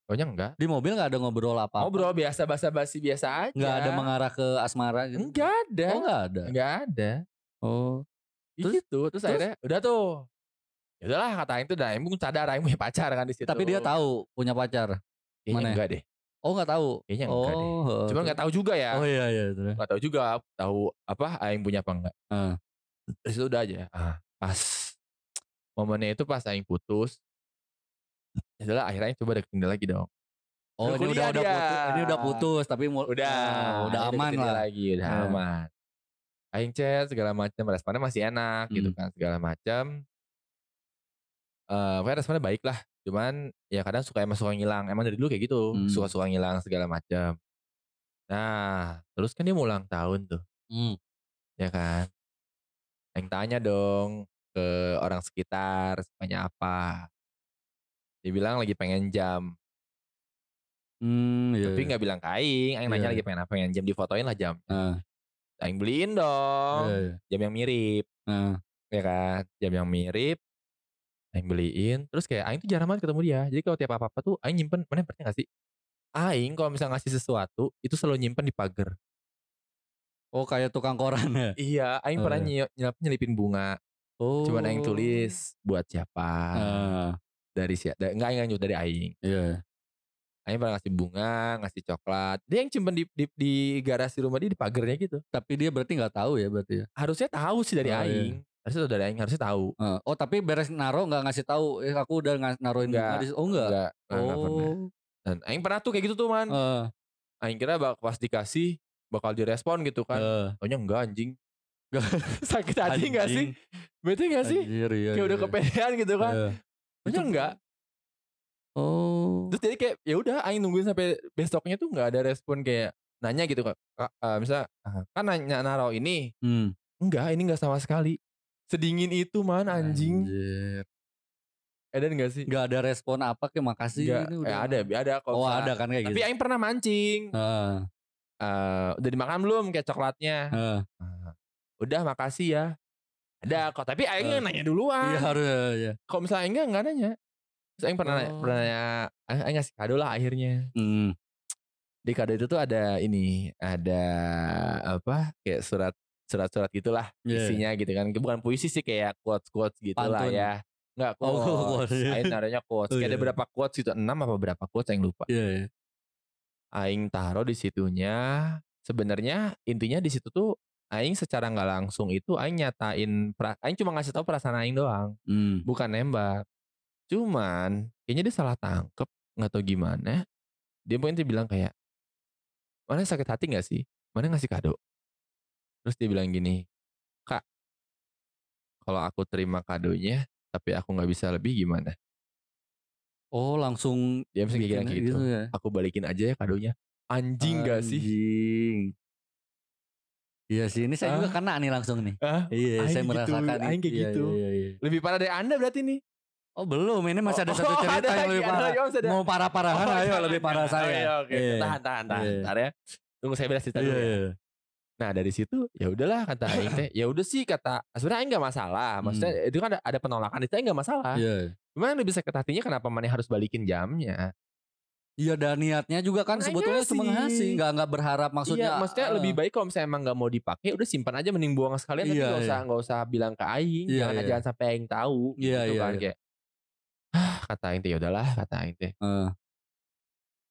Pokoknya enggak. Di mobil enggak ada ngobrol apa-apa. Ngobrol biasa basa-basi biasa aja. Enggak ada mengarah ke asmara gitu. Enggak ada. Oh, enggak ada. Enggak ada. Oh. Terus itu, terus, terus akhirnya udah tuh. Ya udahlah kata aing tuh udah aing sadar aing punya pacar kan di situ. Tapi dia tahu punya pacar. Kayaknya mana? Enggak deh. Oh, enggak tahu. Kayaknya oh, enggak deh. Cuma enggak tahu juga ya. Oh iya iya itu. Enggak tahu juga tahu apa aing punya apa enggak. Heeh. Uh. Terus itu udah aja. Ah, pas momennya itu pas aing putus. Ya udahlah akhirnya coba deketin dia lagi dong. Oh, nah, ini udah udah putus. Ini udah putus tapi mul- udah nah, udah aman lah lagi, udah nah. aman. Aing chat segala macam, responnya masih enak hmm. gitu kan segala macam. Uh, pokoknya responnya baik lah, cuman ya kadang suka emang suka ngilang, emang dari dulu kayak gitu, hmm. suka-suka ngilang segala macam. Nah, terus kan dia mau ulang tahun tuh, hmm. ya kan? Yang tanya dong ke orang sekitar, sukanya apa? Dia bilang lagi pengen jam, hmm, yeah. tapi nggak bilang ke aing, aing yeah. nanya lagi pengen apa? Pengen jam, difotoin lah jam. Uh. Aing beliin dong, yeah. jam yang mirip, uh. ya kan? Jam yang mirip. Aing beliin, terus kayak aing tuh jarang banget ketemu dia. Jadi kalau tiap apa-apa tuh aing nyimpen, mana pernah gak sih? Aing kalau misalnya ngasih sesuatu, itu selalu nyimpen di pagar. Oh kayak tukang koran ya? Iya, aing oh, pernah iya. nyelip, nyelipin bunga. Oh. Cuman aing tulis, buat siapa? Uh. Dari siapa? Enggak, enggak nyut dari aing. Iya. Yeah. Aing pernah ngasih bunga, ngasih coklat. Dia yang nyimpen di, di, di garasi rumah dia, di pagarnya gitu. Tapi dia berarti gak tahu ya berarti ya? Harusnya tahu sih dari oh, aing. Iya. Harusnya udah ada yang harusnya tahu. Uh, oh tapi beres naro nggak ngasih tahu? Eh, aku udah naroin bunga di situ. Oh enggak. Enggak, enggak, enggak pernah. Dan aing pernah tuh kayak gitu tuh man. Uh. Aing kira bak pas dikasih bakal direspon gitu kan. Uh. Taunya enggak anjing. Sakit hati nggak sih? Bete nggak sih? Anjir, iya, kayak iya, udah iya. kepedean gitu kan. Uh. Taunya enggak. Oh. Terus jadi kayak ya udah aing nungguin sampai besoknya tuh nggak ada respon kayak nanya gitu kan. Uh, misal kan nanya naro ini. Hmm. Enggak, ini nggak sama sekali. Sedingin itu man anjing. Anjir. Edan gak sih? Gak ada respon apa kayak makasih gak, ini udah. Eh, ada, ada kok. Oh ada kan kayak tapi gitu. Tapi aing pernah mancing. Uh. Uh, udah dimakan belum kayak coklatnya? Uh. Uh. Udah makasih ya. Ada kok. Tapi aing uh. nanya duluan. Iya harus. Iya. Kalau misalnya aing gak nanya. Terus aing pernah, oh. pernah nanya. Aing ngasih kado lah akhirnya. Hmm. Di kado itu tuh ada ini. Ada apa kayak surat. Surat-surat gitulah yeah. isinya gitu kan. Bukan puisi sih kayak quotes-quotes gitu Pantun. Lah ya. Enggak quotes. Oh, quotes. Aing taruhnya quotes. Kayak yeah. ada berapa quotes gitu. enam apa berapa quotes aing lupa. Yeah. Aing taruh di situnya. Sebenarnya intinya di situ tuh aing secara enggak langsung itu aing nyatain aing cuma ngasih tahu perasaan aing doang. Mm. Bukan nembak. Cuman kayaknya dia salah tangkep, enggak tahu gimana. Dia mungkin dia bilang kayak, "Mana sakit hati enggak sih? Mana ngasih kado?" Terus dia bilang gini, "Kak, kalau aku terima kadonya, tapi aku gak bisa lebih gimana?" Oh langsung. Dia misalnya kayak gitu, gitu ya. "Aku balikin aja ya kadonya." Anjing, Anjing. gak sih? Anjing. Iya sih, ini saya ah. juga kena nih langsung nih. Ah, iya, saya gitu, merasakan. Aing kayak iya, gitu. Iya, iya, iya. Lebih parah dari Anda berarti nih. Oh belum, ini masih ada oh, satu cerita oh, ada yang lagi, lebih parah. Ada. Mau parah-parahan, oh, ayo lebih parah saya. Oh, iya, oke, okay. yeah. tahan, tahan, tahan. Yeah. Ntar ya. Tunggu saya beres cerita yeah. dulu ya. Nah dari situ ya udahlah kata aing teh. Ya udah sih kata sebenarnya aing enggak masalah. Maksudnya hmm. itu kan ada, ada penolakan itu aing enggak masalah. Yeah. Cuman lebih sakit hatinya kenapa maneh harus balikin jamnya? Iya dan niatnya juga kan nah, sebetulnya cuma ngasih, enggak enggak berharap maksudnya. Iya, maksudnya uh, lebih baik kalau misalnya emang enggak mau dipakai udah simpan aja mending buang sekalian yeah, tapi enggak yeah. usah enggak usah bilang ke aing, yeah, jangan yeah. jangan sampai aing tahu yeah, gitu yeah, kan yeah. kayak. Ah, kata aing teh ya udahlah kata aing teh. Uh.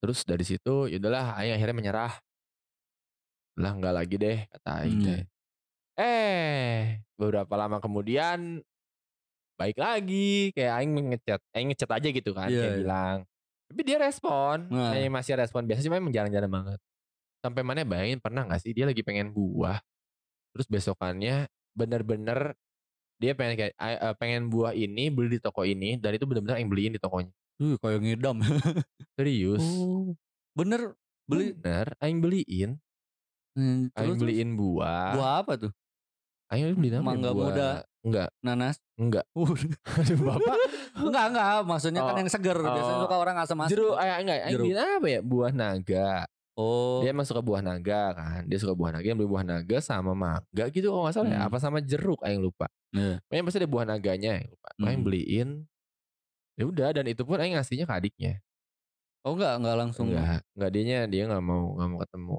Terus dari situ ya udahlah aing akhirnya menyerah. Lah enggak lagi deh kata aing hmm. Eh beberapa lama kemudian baik lagi kayak aing ngechat, aing ngechat aja gitu kan yeah, kayak yeah. bilang. Tapi dia respon, nah. aing masih respon biasa cuma jarang-jarang banget. Sampai mana bayangin pernah enggak sih dia lagi pengen buah. Terus besokannya bener-bener dia pengen kayak uh, pengen buah ini beli di toko ini dan itu bener-bener aing beliin di tokonya. Uh, kayak ngidam. Serius. Oh, bener beli bener aing beliin. Hmm, aing beliin buah. Buah apa tuh? Ayo beli namanya mangga buah muda. Enggak. Nanas. Enggak. Aduh bapak. Enggak enggak. Maksudnya oh. kan yang seger. Biasanya oh. suka orang asam-asam. Jeruk. Ay, enggak. Ay, jeruk. Apa ya? Buah naga. Oh. Dia emang suka buah naga kan. Dia suka buah naga. Yang beli buah naga sama mangga gitu. Oh gak salah hmm. ya. Apa sama jeruk. Ayo lupa. Hmm. Yang pasti ada buah naganya. Ayo lupa. Ayo hmm. beliin. Ya udah. Dan itu pun Ayo ngasihnya ke adiknya. Oh enggak. Enggak langsung. Enggak. Enggak dianya. Dia gak mau. Gak mau ketemu.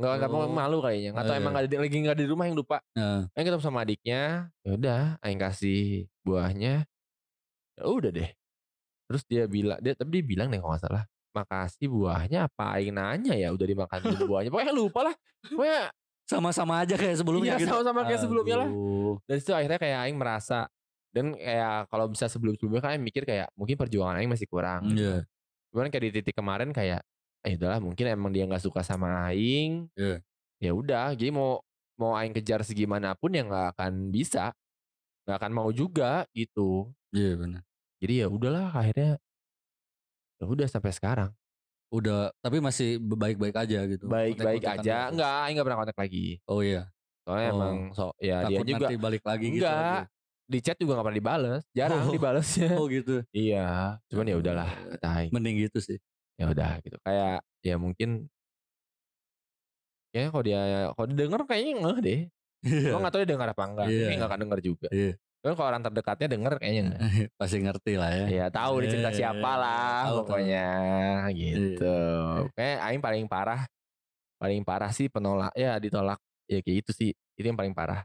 Enggak, enggak oh. malu kayaknya. Atau eh. emang gak ada, lagi gak ada di rumah yang lupa. Eh. Ayo ketemu sama adiknya. Yaudah, Ayo kasih buahnya. Ya udah deh. Terus dia bilang, dia tapi dia bilang deh kalau gak salah. Makasih buahnya apa Ayo nanya ya. Udah dimakan buahnya. Pokoknya lupa lah. Pokoknya sama-sama aja kayak sebelumnya. Iya gitu. Sama-sama kayak Aduh. sebelumnya lah. Dan itu akhirnya kayak Ayo merasa. Dan kayak kalau bisa sebelum-sebelumnya kan Ayo mikir kayak mungkin perjuangan Ayo masih kurang. Yeah. Cuman kayak di titik kemarin kayak. Eh udahlah mungkin emang dia nggak suka sama Aing, yeah. ya udah, jadi mau mau Aing kejar segimanapun ya nggak akan bisa, nggak akan mau juga gitu. Iya yeah, benar. Jadi ya udahlah akhirnya, ya udah sampai sekarang. Udah, tapi masih baik-baik aja gitu. Baik-baik aja, lagi. Nggak Aing nggak pernah kontak lagi. Oh iya. Soalnya oh, emang so, ya takut dia juga nanti balik lagi gitu. Enggak. Di chat juga gak pernah dibales, jarang oh. dibalesnya. Oh gitu. Iya, cuman ya udahlah. Mending gitu sih. Ya udah gitu kayak ya mungkin kayaknya kalau dia kalau denger kayaknya ngeh deh yeah. Lo gak tau dia denger apa enggak yeah. Kayaknya gak akan denger juga yeah. Cuman kalau orang terdekatnya denger kayaknya pasti ngerti lah ya ya tahu yeah. dicerita siapa lah yeah. pokoknya yeah. gitu yeah. Kayak Aing paling parah paling parah sih penolak ya ditolak ya kayak gitu sih itu yang paling parah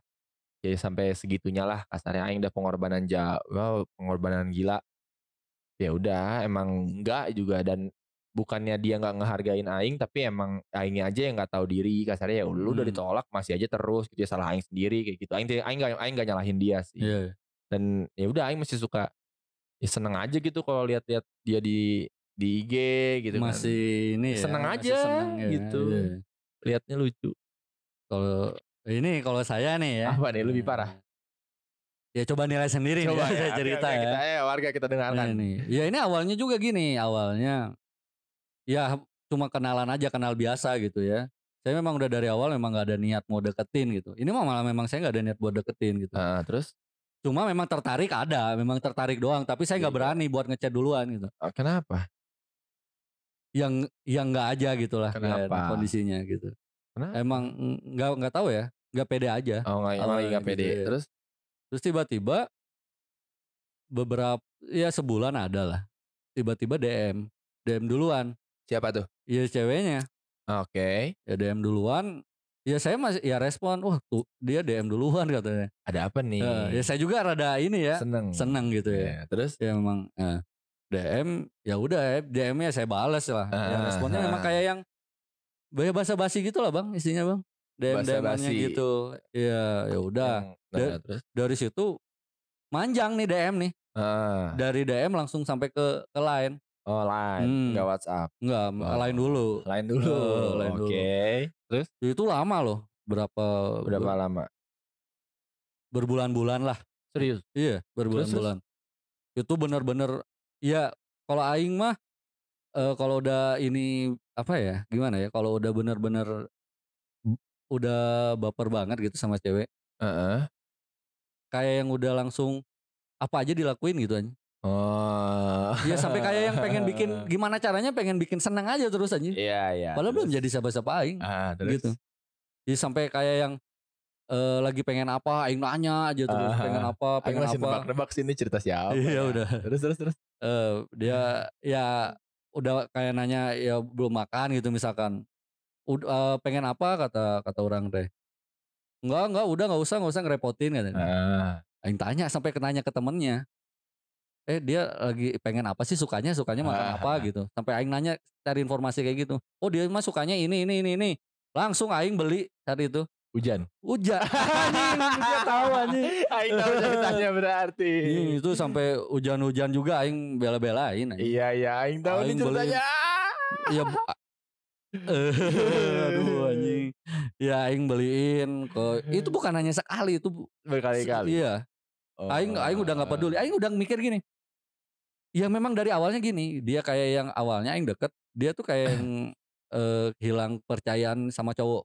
jadi sampai segitunya lah kasarnya Aing udah pengorbanan jauh wow, pengorbanan gila ya udah emang enggak juga dan bukannya dia nggak ngehargain Aing tapi emang Aingnya aja yang nggak tahu diri kasarnya ya lu udah hmm. ditolak masih aja terus gitu ya salah Aing sendiri kayak gitu Aing Aing nggak Aing nggak nyalahin dia sih yeah. Dan ya udah Aing masih suka ya seneng aja gitu kalau lihat-lihat dia di di I G gitu masih kan. Ini seneng ya, aja seneng, ya, gitu yeah. Lihatnya lucu kalau ini kalau saya nih ya apa nih lebih parah ya coba nilai sendiri coba nih, ya, saya cerita ya kita ya warga kita dengarkan ini, ini. Ya ini awalnya juga gini awalnya ya cuma kenalan aja kenal biasa gitu ya. Saya memang udah dari awal memang gak ada niat mau deketin gitu. Ini mah malah memang saya gak ada niat buat deketin gitu. Uh, terus? Cuma memang tertarik ada, memang tertarik doang. Tapi saya gak berani buat ngechat duluan gitu. Kenapa? Yang yang gak aja gitu lah. Kenapa? Kondisinya gitu. Kenapa? Emang gak, gak tahu ya. Gak pede aja. Oh gak, awalnya, gak pede. Gitu ya. Terus? Terus tiba-tiba beberapa, ya sebulan ada lah. Tiba-tiba D M. D M duluan. Siapa tuh? Iya ceweknya. Oke. Okay. Ya D M duluan. Ya saya masih ya respon. Wah tuh dia D M duluan katanya. Ada apa nih? Uh, ya saya juga rada ini ya. Seneng. Seneng gitu ya. Yeah, terus? Ya memang uh, D M. Ya udah D M-nya saya balas lah. Uh, ya responnya uh, memang kayak yang basa-basi gitu lah bang. Isinya bang. D M-D M-nya gitu. Ya ya udah. Nah, da- dari situ manjang nih D M nih. Uh. Dari D M langsung sampai ke ke line. Oh lain, hmm. gak WhatsApp. Enggak, oh. lain dulu. Lain dulu. Oh, Oke. Okay. Terus? Itu lama loh. Berapa berapa ber- lama? Berbulan-bulan lah. Serius? Iya, berbulan-bulan. Terus? Itu benar-benar ya kalau Aing mah uh, kalau udah ini apa ya? Gimana ya? Kalau udah benar-benar b- udah baper banget gitu sama cewek. Uh-uh. Kayak yang udah langsung apa aja dilakuin gitu aja. Oh. Ya sampai kayak yang pengen bikin gimana caranya pengen bikin senang aja terus aja. Iya iya. Padahal belum jadi siapa-siapa Aing. Ah, gitu. Jadi sampai kayak yang uh, lagi pengen apa Aing nanya aja terus ah, pengen apa pengen apa. Nebak-nebak sini cerita siapa. Iya ya. Udah. Terus terus terus. Uh, dia ya udah kayak nanya ya belum makan gitu misalkan. Udah uh, pengen apa kata kata orang teh. Enggak enggak udah enggak usah enggak usah ngerepotin katanya. Ah. Aing tanya sampai kenanya ke temennya. Eh dia lagi pengen apa sih sukanya sukanya makan ah. apa gitu sampai Aing nanya cari informasi kayak gitu oh dia mah sukanya ini ini ini ini langsung Aing beli hari itu hujan hujan Aing tahu anjing Aing tahu ceritanya berarti ini, itu sampai hujan-hujan juga Aing bela-belain Aing. Iya iya Aing tahu Aing ceritanya iya aduh anjing ya Aing beliin ke itu bukan hanya sekali itu berkali-kali iya oh. Aing Aing udah nggak peduli Aing udah mikir gini ya memang dari awalnya gini dia kayak yang awalnya Aing deket dia tuh kayak yang eh, hilang percayaan sama cowok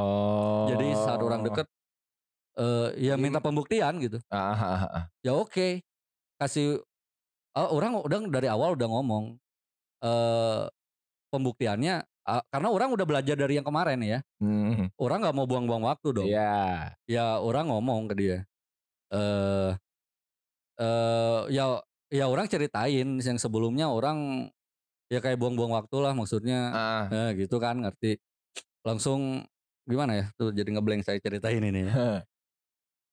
oh. Jadi saat orang deket uh, ya minta pembuktian gitu. Ah, ya oke, okay. Kasih uh, orang udah dari awal udah ngomong uh, pembuktiannya, uh, karena orang udah belajar dari yang kemarin ya. Hmm. Orang nggak mau buang-buang waktu dong. Iya. Yeah. Ya orang ngomong ke dia. Uh, uh, ya ya orang ceritain yang sebelumnya orang ya kayak buang-buang waktu lah maksudnya, ah. eh, gitu kan ngerti. Langsung gimana ya tuh jadi ngeblank saya ceritain ini. Ya. Uh,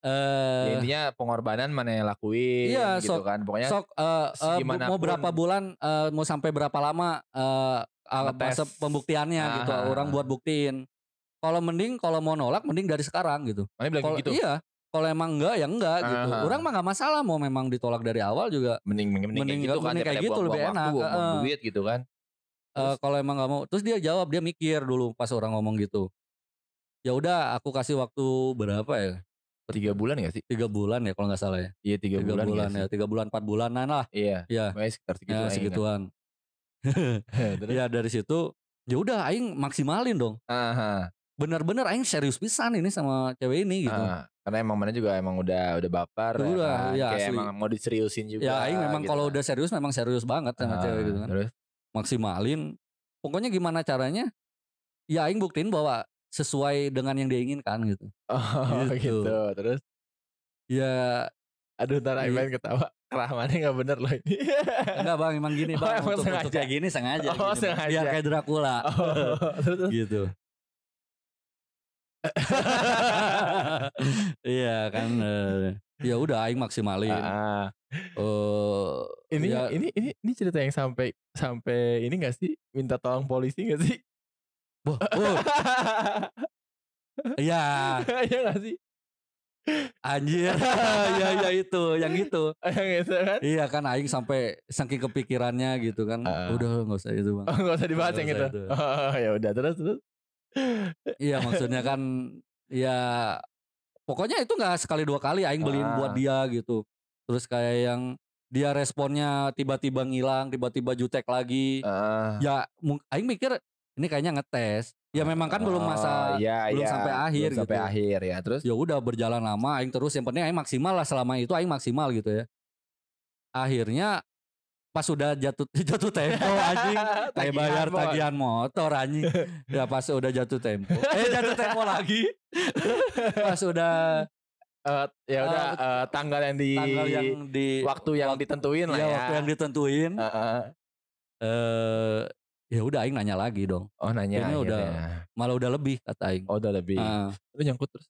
ya intinya pengorbanan mana yang lakuin, iya, gitu sok, kan. Pokoknya sok, uh, uh, mau berapa bulan, uh, mau sampai berapa lama uh, masa pembuktiannya ah. gitu. Orang buat buktiin. Kalau mending kalau mau nolak mending dari sekarang gitu. Kalo, gitu? Iya. Kalau emang enggak ya enggak Aha. gitu. Orang mah enggak masalah mau memang ditolak dari awal juga. Mending mending, mending kayak gitu kan, kayak gitu lebih enak. Buang duit gitu kan. Uh, kalau emang enggak mau, terus dia jawab, dia mikir dulu pas orang ngomong gitu. Ya udah, aku kasih waktu berapa ya? tiga bulan enggak sih? tiga bulan ya kalau enggak salah ya. Iya, tiga bulan, bulan ya. tiga bulan empat bulanan lah. Iya. Ya. Baik, sekitar segituan. Ya, segituan. Iya, dari situ ya udah aing maksimalin dong. Aha. Bener-bener aing serius pisan ini sama cewek ini gitu. Ah, karena emang mana juga emang udah udah baper ya, udah, kan? Ya, kayak asli. Emang mau diseriusin juga. Ya aing memang gitu kalau kan. Udah serius memang serius banget sama ah, cewek gitu kan. Terus? Maksimalin. Pokoknya gimana caranya? Ya aing buktiin bahwa sesuai dengan yang dia inginkan gitu. Oh gitu. gitu. Terus? Ya aduh ntar aing pengen ketawa. Rahmannya gak bener loh ini. Enggak bang, emang gini bang. Oh, untuk, untuk kayak gini sengaja. Oh, gini, sengaja. Biar kayak Dracula. Oh, terus, terus. Gitu. Iya kan, uh, ya udah aing maksimalin. Uh, uh, ini ya, ini ini ini cerita yang sampai sampai ini nggak sih minta tolong polisi nggak sih? Wah, oh. Iya, iya nggak sih? Anjir, ya ya itu, yang itu. Yang itu kan? Iya kan aing sampai saking kepikirannya gitu kan. Uh, udah nggak usah itu bang. Nggak usah dibahas yang itu. Oh, ya udah terus terus. Iya maksudnya kan ya pokoknya itu gak sekali dua kali aing beliin ah. buat dia gitu. Terus kayak yang dia responnya tiba-tiba ngilang, tiba-tiba jutek lagi ah. Ya aing mikir ini kayaknya ngetes. Ya memang kan oh, belum masa ya, belum ya, sampai akhir belum gitu. Sampai akhir ya terus. Ya udah berjalan lama aing terus yang penting aing maksimal lah selama itu aing maksimal gitu ya. Akhirnya pas sudah jatuh jatuh tempo anjing kayak bayar tagihan motor anjing ya pas udah jatuh tempo eh jatuh tempo lagi pas udah uh, ya udah uh, uh, tanggal yang di tanggal yang di waktu yang waktu, ditentuin lah ya, ya waktu yang ditentuin eh uh, uh. uh, ya udah aing nanya lagi dong oh nanya ini udah malah udah lebih kata aing oh udah lebih uh, terus nyangkut terus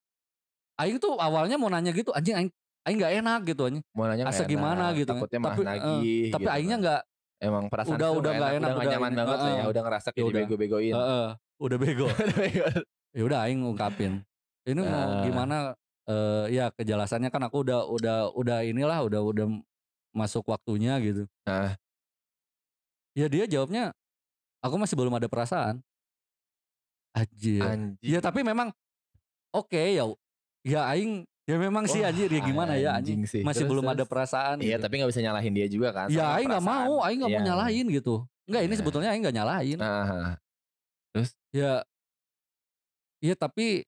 aing tuh awalnya mau nanya gitu anjing aing aing gak enak gitu aja. Mau nanya asa gimana enak, gitu. Takutnya mah nagih. Tapi aingnya gak. Emang perasaan udah, udah gak enak. Udah gak nyaman banget uh, lah ya. Udah ngerasa kayak dibego-begoin. Uh, uh, udah bego. Ya udah aing ngungkapin. Ini uh. mau gimana. Uh, ya kejelasannya kan aku udah. Udah udah inilah. Udah udah masuk waktunya gitu. Uh. Ya dia jawabnya. Aku masih belum ada perasaan. Anjir. Anjir. Ya tapi memang. Oke okay, ya. Ya aing. Ya memang oh, sih anjir ya gimana anjing ya anjing sih. Masih terus, belum terus. Ada perasaan. Iya gitu. Tapi gak bisa nyalahin dia juga kan. Iya aing gak mau, aing gak ya. Mau nyalahin gitu. Enggak ya. Ini sebetulnya aing gak nyalahin. Nah. Terus? Ya. Iya tapi.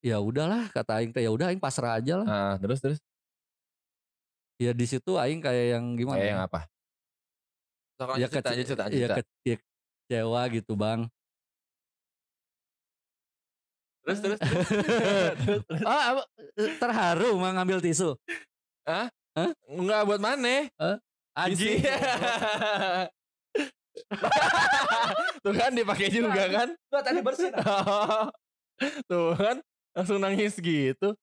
Ya udahlah kata aing teh. Ya udah aing pasrah aja lah. Nah, terus terus. Ya di situ aing kayak yang gimana. Kayak yang apa? Soalnya ya cerita aja cerita aja. Iya kecewa gitu bang. Terus terus, terus, terus, terus. Oh, terharu mau ngambil tisu. Hah? Hah? Enggak buat mana? Huh? Anjing. Tuh kan dipakai juga kan? Tuh tadi bersih. Nah. Tuh kan langsung nangis gitu.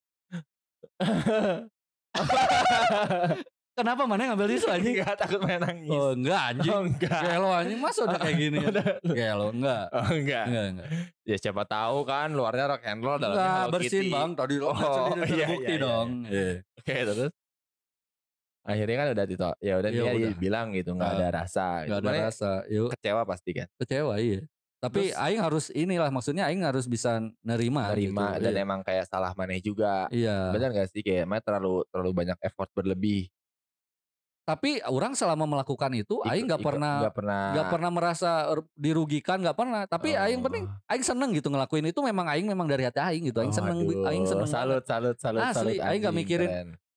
Kenapa mana ngambil tisu anjing? Enggak takut main nangis. Oh enggak anjing. Oh, enggak. Gelo anjing mas udah kayak gini. Udah. Gelo enggak. Oh, enggak. Enggak enggak. Ya siapa tahu kan luarnya rock and roll dalamnya Hello Kitty. Bersin bang tadi lo. Oh iya iya dong. Iya. Oke terus. Akhirnya kan udah ditolak. Ya udah dia bilang gitu enggak ada rasa. Enggak ada rasa. Yuk. Kecewa pasti kan. Kecewa iya. Tapi terus, aing harus inilah maksudnya aing harus bisa nerima nerima gitu, dan iya. Emang kayak salah maneh juga. Iya. Benar enggak sih kayak mana terlalu terlalu banyak effort berlebih. Tapi orang selama melakukan itu aing enggak pernah enggak pernah. pernah merasa dirugikan, enggak pernah. Tapi oh. aing penting aing seneng gitu ngelakuin itu, memang aing memang dari hati aing gitu. Aing oh, seneng aduh. aing seneng. Salut salut salut Asli, salut. Aing enggak mikirin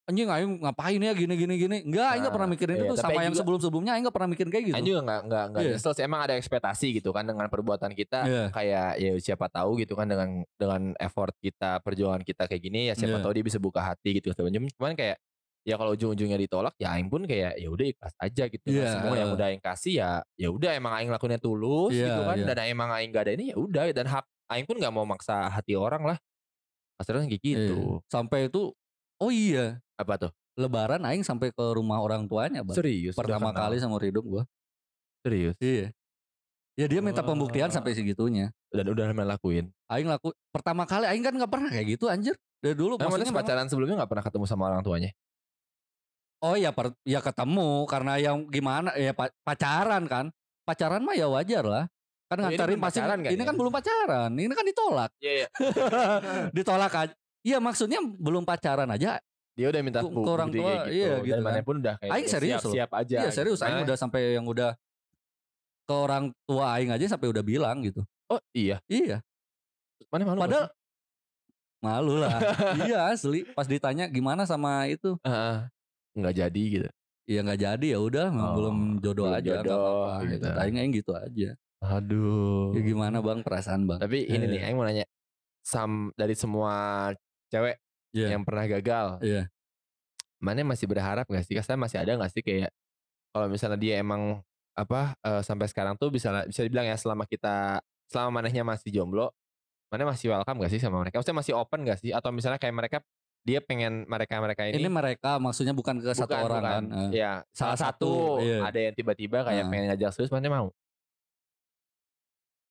anjing aing ngapain ya gini gini gini. Enggak, aing enggak pernah mikirin iya, itu sama yang juga, sebelum-sebelumnya aing enggak pernah mikirin kayak gitu. Aing juga enggak enggak enggak yeah. nyesel sih, emang ada ekspektasi gitu kan dengan perbuatan kita yeah. kayak ya siapa tahu gitu kan dengan dengan effort kita, perjuangan kita kayak gini ya siapa yeah. tahu dia bisa buka hati gitu. Cuman kayak ya kalau ujung-ujungnya ditolak ya aing pun kayak ya udah ikhlas aja gitu yeah. kan. Semua yang udah aing kasih ya ya udah emang aing lakuinnya tulus yeah, gitu kan yeah. dan emang aing gak ada ini ya udah, dan hak aing pun gak mau maksa hati orang lah. Asalnya kayak gitu. Yeah. Sampai itu oh iya apa tuh? Lebaran aing sampai ke rumah orang tuanya, Bang. Serius. Pertama kali seumur hidup gua. Serius. Iya. Ya dia minta pembuktian oh. sampai segitunya. Dan udah ngelakuin. Aing laku pertama kali aing kan gak pernah kayak gitu anjir. Dari dulu nah, maksudnya pacaran memang... sebelumnya gak pernah ketemu sama orang tuanya. Oh ya, per, ya ketemu karena yang gimana ya pacaran kan. Pacaran mah ya wajar lah. Kan oh, nganterin pasti kan, ini ya? Kan belum pacaran. Ini kan ditolak. Iya yeah, yeah. Ditolak aja. Iya maksudnya belum pacaran aja. Dia udah minta ke orang tua gitu. Iya gitu. Dan kan. Manapun udah kayak aing serius siap, siap aja. Iya serius gitu. Aing udah sampai yang udah ke orang tua aing aja sampai udah bilang gitu. Oh iya. Iya. Mana malu. Padahal malu lah. Iya asli pas ditanya gimana sama itu. Uh-huh. Nggak jadi gitu. Iya nggak jadi ya udah oh, belum jodoh belum aja jodoh, apa-apa gitu. Aing aing gitu aja. Aduh. Ya gimana Bang perasaan Bang? Tapi ini eh. nih aing mau nanya. Sam dari semua cewek yeah. yang pernah gagal. Iya. Yeah. Mana masih berharap enggak sih? Saya masih ada enggak sih kayak kalau misalnya dia emang apa uh, sampai sekarang tuh bisa bisa dibilang ya selama kita selama manehnya masih jomblo, mana masih welcome enggak sih sama mereka? Maksudnya masih open enggak sih? Atau misalnya kayak mereka dia pengen mereka-mereka ini. Ini mereka maksudnya bukan ke bukan, satu orang bukan. Kan. Uh, ya, salah, salah satu, satu iya. ada yang tiba-tiba kayak uh. pengen ngajak serius, mana mau?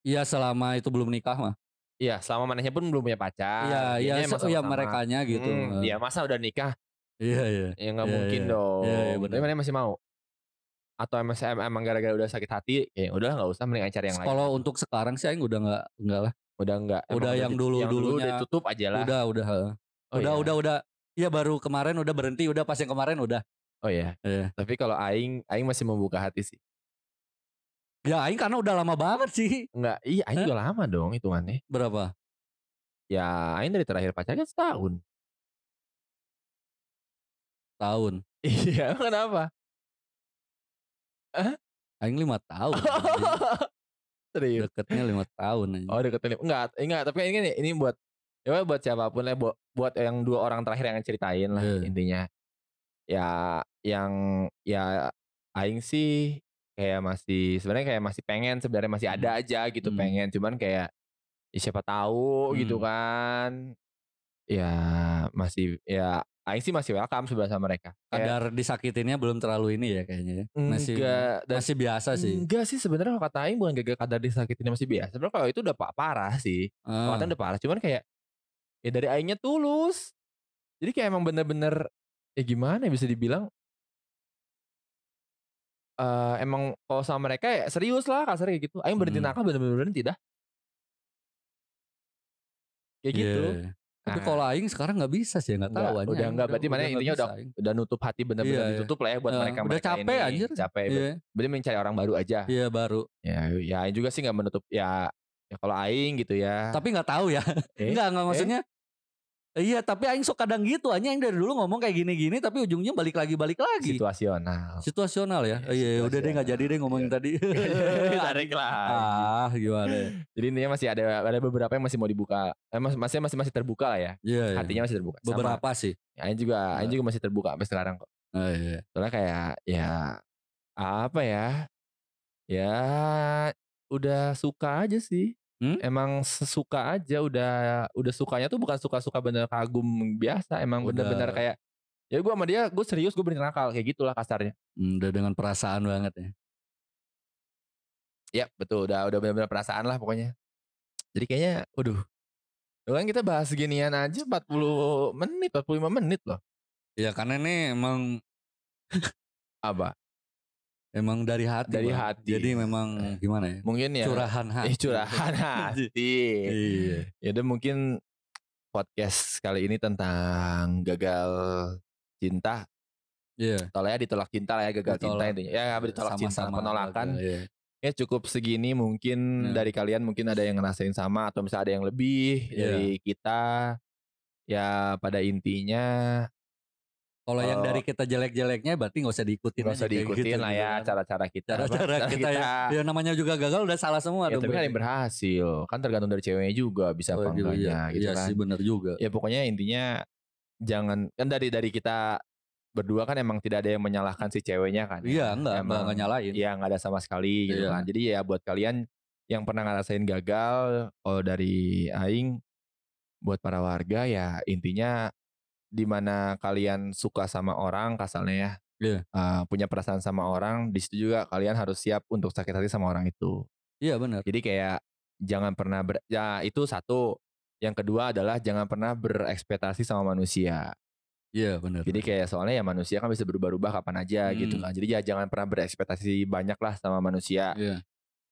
Iya, selama itu belum nikah mah. Iya, selama mananya pun belum punya pacar. Iya, iya, iya merekanya gitu. Iya, hmm, masa udah nikah? Iya, iya. Ya enggak ya, mungkin ya, dong. Iya, ya, tapi mana masih mau? Atau M S M emang gara-gara udah sakit hati, ya udah enggak usah mending cari yang lain. Kalau untuk sekarang sih aing udah enggak enggak lah. Udah enggak. Emang udah yang dulu-dulunya udah ditutup aja lah. Udah, udah. Oh udah, iya. udah, udah. Iya baru kemarin udah berhenti. Udah pas yang kemarin udah. Oh iya. Yeah. Tapi kalau Aing, Aing masih membuka hati sih. Ya Aing karena udah lama banget sih. Enggak, iya Aing juga lama dong hitungannya. Berapa? Ya Aing dari terakhir pacarnya setahun. Tahun? Iya, kenapa? Hah? Aing lima tahun. Serius? Deketnya lima tahun. Oh deketnya lima. Enggak, enggak. Tapi ini, ini buat. Ya buat siapapun lah, buat, buat yang dua orang terakhir yang ceritain lah yeah. intinya. Ya yang ya aing sih kayak masih sebenarnya kayak masih pengen sebenarnya masih ada aja gitu hmm. pengen cuman kayak ya siapa tahu hmm. gitu kan. Ya masih ya aing sih masih welcome sebenarnya sama mereka. Kadar kayak, disakitinnya belum terlalu ini ya kayaknya. Masih enggak, masih biasa sih. Enggak sih sebenarnya kalau kata aing bukan gagal kadar disakitinnya masih biasa. Sebenarnya kalau itu udah parah sih. Ah. Kalau udah parah cuman kayak ya dari aingnya tulus. Jadi kayak emang bener-bener ya gimana bisa dibilang uh, emang kalau sama mereka ya serius lah kasar kayak gitu. Aing berhenti hmm. nakal bener-bener berhenti dah. Kayak yeah. gitu. Tapi ah. kalau aing sekarang gak bisa sih gak tahu aja. Udah enggak berarti mana intinya udah aing. Udah nutup hati bener-bener yeah, ditutup yeah. lah ya buat mereka uh, mereka ini. Udah capek ini, anjir. Capek. Yeah. Berarti mencari orang baru aja. Iya yeah, baru. Ya ya aing juga sih gak menutup ya, ya kalau aing gitu ya. Tapi gak tahu ya. Eh? Enggak enggak maksudnya eh? Iya tapi aing sok kadang gitu aja, aing dari dulu ngomong kayak gini-gini tapi ujungnya balik lagi-balik lagi. Situasional. Situasional ya. Iya udah deh nggak jadi deh ngomongin ya. Tadi. Tarik lah. Ah gimana? Jadi intinya masih ada ada beberapa yang masih mau dibuka. Eh, masih masih masih terbuka lah ya. Yeah, hatinya yeah. masih terbuka. Beberapa sama, sih. Aing juga yeah. aing juga masih terbuka sampai sekarang kok. Oh, yeah. Soalnya kayak ya apa ya? Ya udah suka aja sih. Hmm? Emang sesuka aja udah udah sukanya tuh bukan suka-suka bener kagum biasa, emang bener-bener kayak ya gue sama dia gue serius gue bener nakal kayak gitulah kasarnya. Hmm, udah dengan perasaan banget ya. Ya betul udah udah bener-bener perasaan lah pokoknya. Jadi kayaknya, waduh, kan kita bahas seginian aja empat puluh menit empat puluh lima menit loh. Ya karena ini emang apa? Emang dari hati, dari hati. Jadi memang gimana ya? Mungkin ya curahan hati. Eh, curahan hati. Iya. Ya udah mungkin podcast kali ini tentang gagal cinta yeah. Soalnya ditolak cinta lah ya, gagal ditolak. Cinta intinya. Ya ditolak sama-sama cinta, penolakan gagal, yeah. Ya cukup segini mungkin yeah. Dari kalian mungkin ada yang ngerasain sama atau misalnya ada yang lebih yeah. Dari kita. Ya pada intinya kalau oh. yang dari kita jelek-jeleknya berarti gak usah diikutin. Gak usah diikutin gitu, lah ya cara-cara kita. Cara-cara kita, kita ya, ya namanya juga gagal udah salah semua. Ya dong, tapi kan yang berhasil. Kan tergantung dari ceweknya juga bisa oh, apa enggaknya iya. Gitu iya kan. Iya sih bener juga. Ya pokoknya intinya jangan. Kan dari dari kita berdua kan emang tidak ada yang menyalahkan si ceweknya kan. Iya ya? enggak, emang, enggak nyalahin. Iya gak ada sama sekali gitu iya. Kan. Jadi ya buat kalian yang pernah ngerasain gagal oh, dari Aing. Buat para warga ya intinya dimana kalian suka sama orang kasarnya ya yeah. uh, punya perasaan sama orang di situ juga kalian harus siap untuk sakit hati sama orang itu. Iya yeah, benar. Jadi kayak jangan pernah ber, ya itu satu. Yang kedua adalah jangan pernah berekspektasi sama manusia. Iya yeah, benar. Jadi kayak soalnya ya manusia kan bisa berubah-ubah kapan aja hmm. gitu kan. Jadi ya jangan pernah berekspektasi banyak lah sama manusia. Iya. Yeah.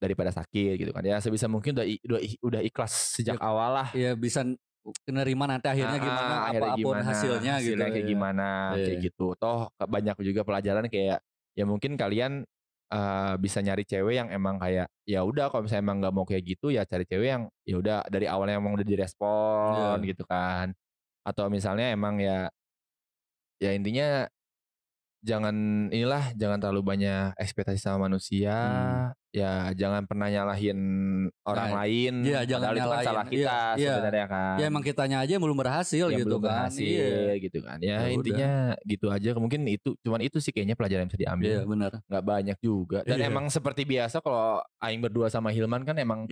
Daripada sakit gitu kan. Ya sebisa mungkin udah udah, udah ikhlas sejak yeah. awal lah. Iya yeah, bisa nerima nanti akhirnya ah, gimana akhirnya apapun gimana, hasilnya, hasilnya gitu kayak ya. Gimana yeah. Kayak gitu toh banyak juga pelajaran kayak ya mungkin kalian uh, bisa nyari cewek yang emang kayak ya udah kalau misalnya emang nggak mau kayak gitu ya cari cewek yang ya udah dari awalnya emang udah direspon yeah. Gitu kan atau misalnya emang ya ya intinya jangan inilah jangan terlalu banyak ekspektasi sama manusia hmm. Ya jangan pernah nyalahin orang nah, lain ya, padahal itu kan salah kita ya, sebenarnya kan ya emang kitanya aja yang belum berhasil yang gitu belum kan berhasil, iya. Gitu kan ya, ya intinya udah. Gitu aja mungkin itu cuman itu sih kayaknya pelajaran yang bisa diambil ya, benar. Gak banyak juga dan ya. Emang seperti biasa kalau Aing berdua sama Hilman kan emang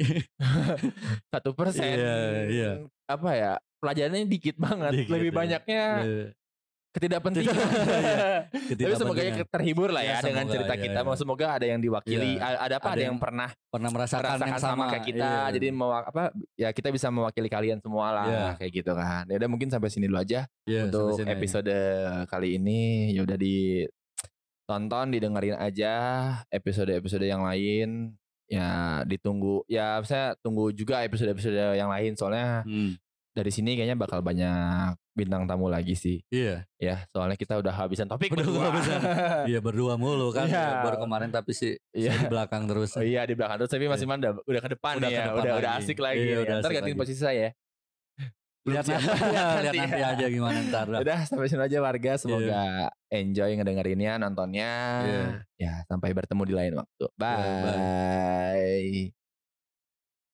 satu persen ya, ya. Apa ya pelajarannya dikit banget dikit, lebih ya. Banyaknya ya. Ketidakpentingan ya, tapi semoga terhibur lah ya, ya dengan semoga, cerita ya, kita. Ya. Semoga ada yang diwakili, ya. Ada apa ada, ada yang, yang pernah pernah merasakan, merasakan yang sama kayak kita. Ya. Jadi mau apa ya kita bisa mewakili kalian semua lah ya. Kayak gitu kan. Ya udah mungkin sampai sini dulu aja ya, untuk episode ya. Kali ini. Ya udah ditonton, didengerin aja episode-episode yang lain. Ya ditunggu. Ya saya tunggu juga episode-episode yang lain soalnya. Hmm. Dari sini kayaknya bakal banyak bintang tamu lagi sih. Iya. Ya, soalnya kita udah habisan topik udah berdua. Iya, berdua mulu kan. Yeah. Baru kemarin tapi sih yeah. Di belakang terus. Oh, iya, di belakang terus tapi yeah. Masih manda udah ke depan udah ya. Ke depan udah lagi. Udah asik lagi. Iya, ya. Ntar gantiin posisi saya. Lihat nanti, lihat nanti aja gimana ntar. Udah sampai sini aja warga, semoga yeah. Enjoy ngedengerinnya, nontonnya. Yeah. Ya, sampai bertemu di lain waktu. Bye. Yeah, bye.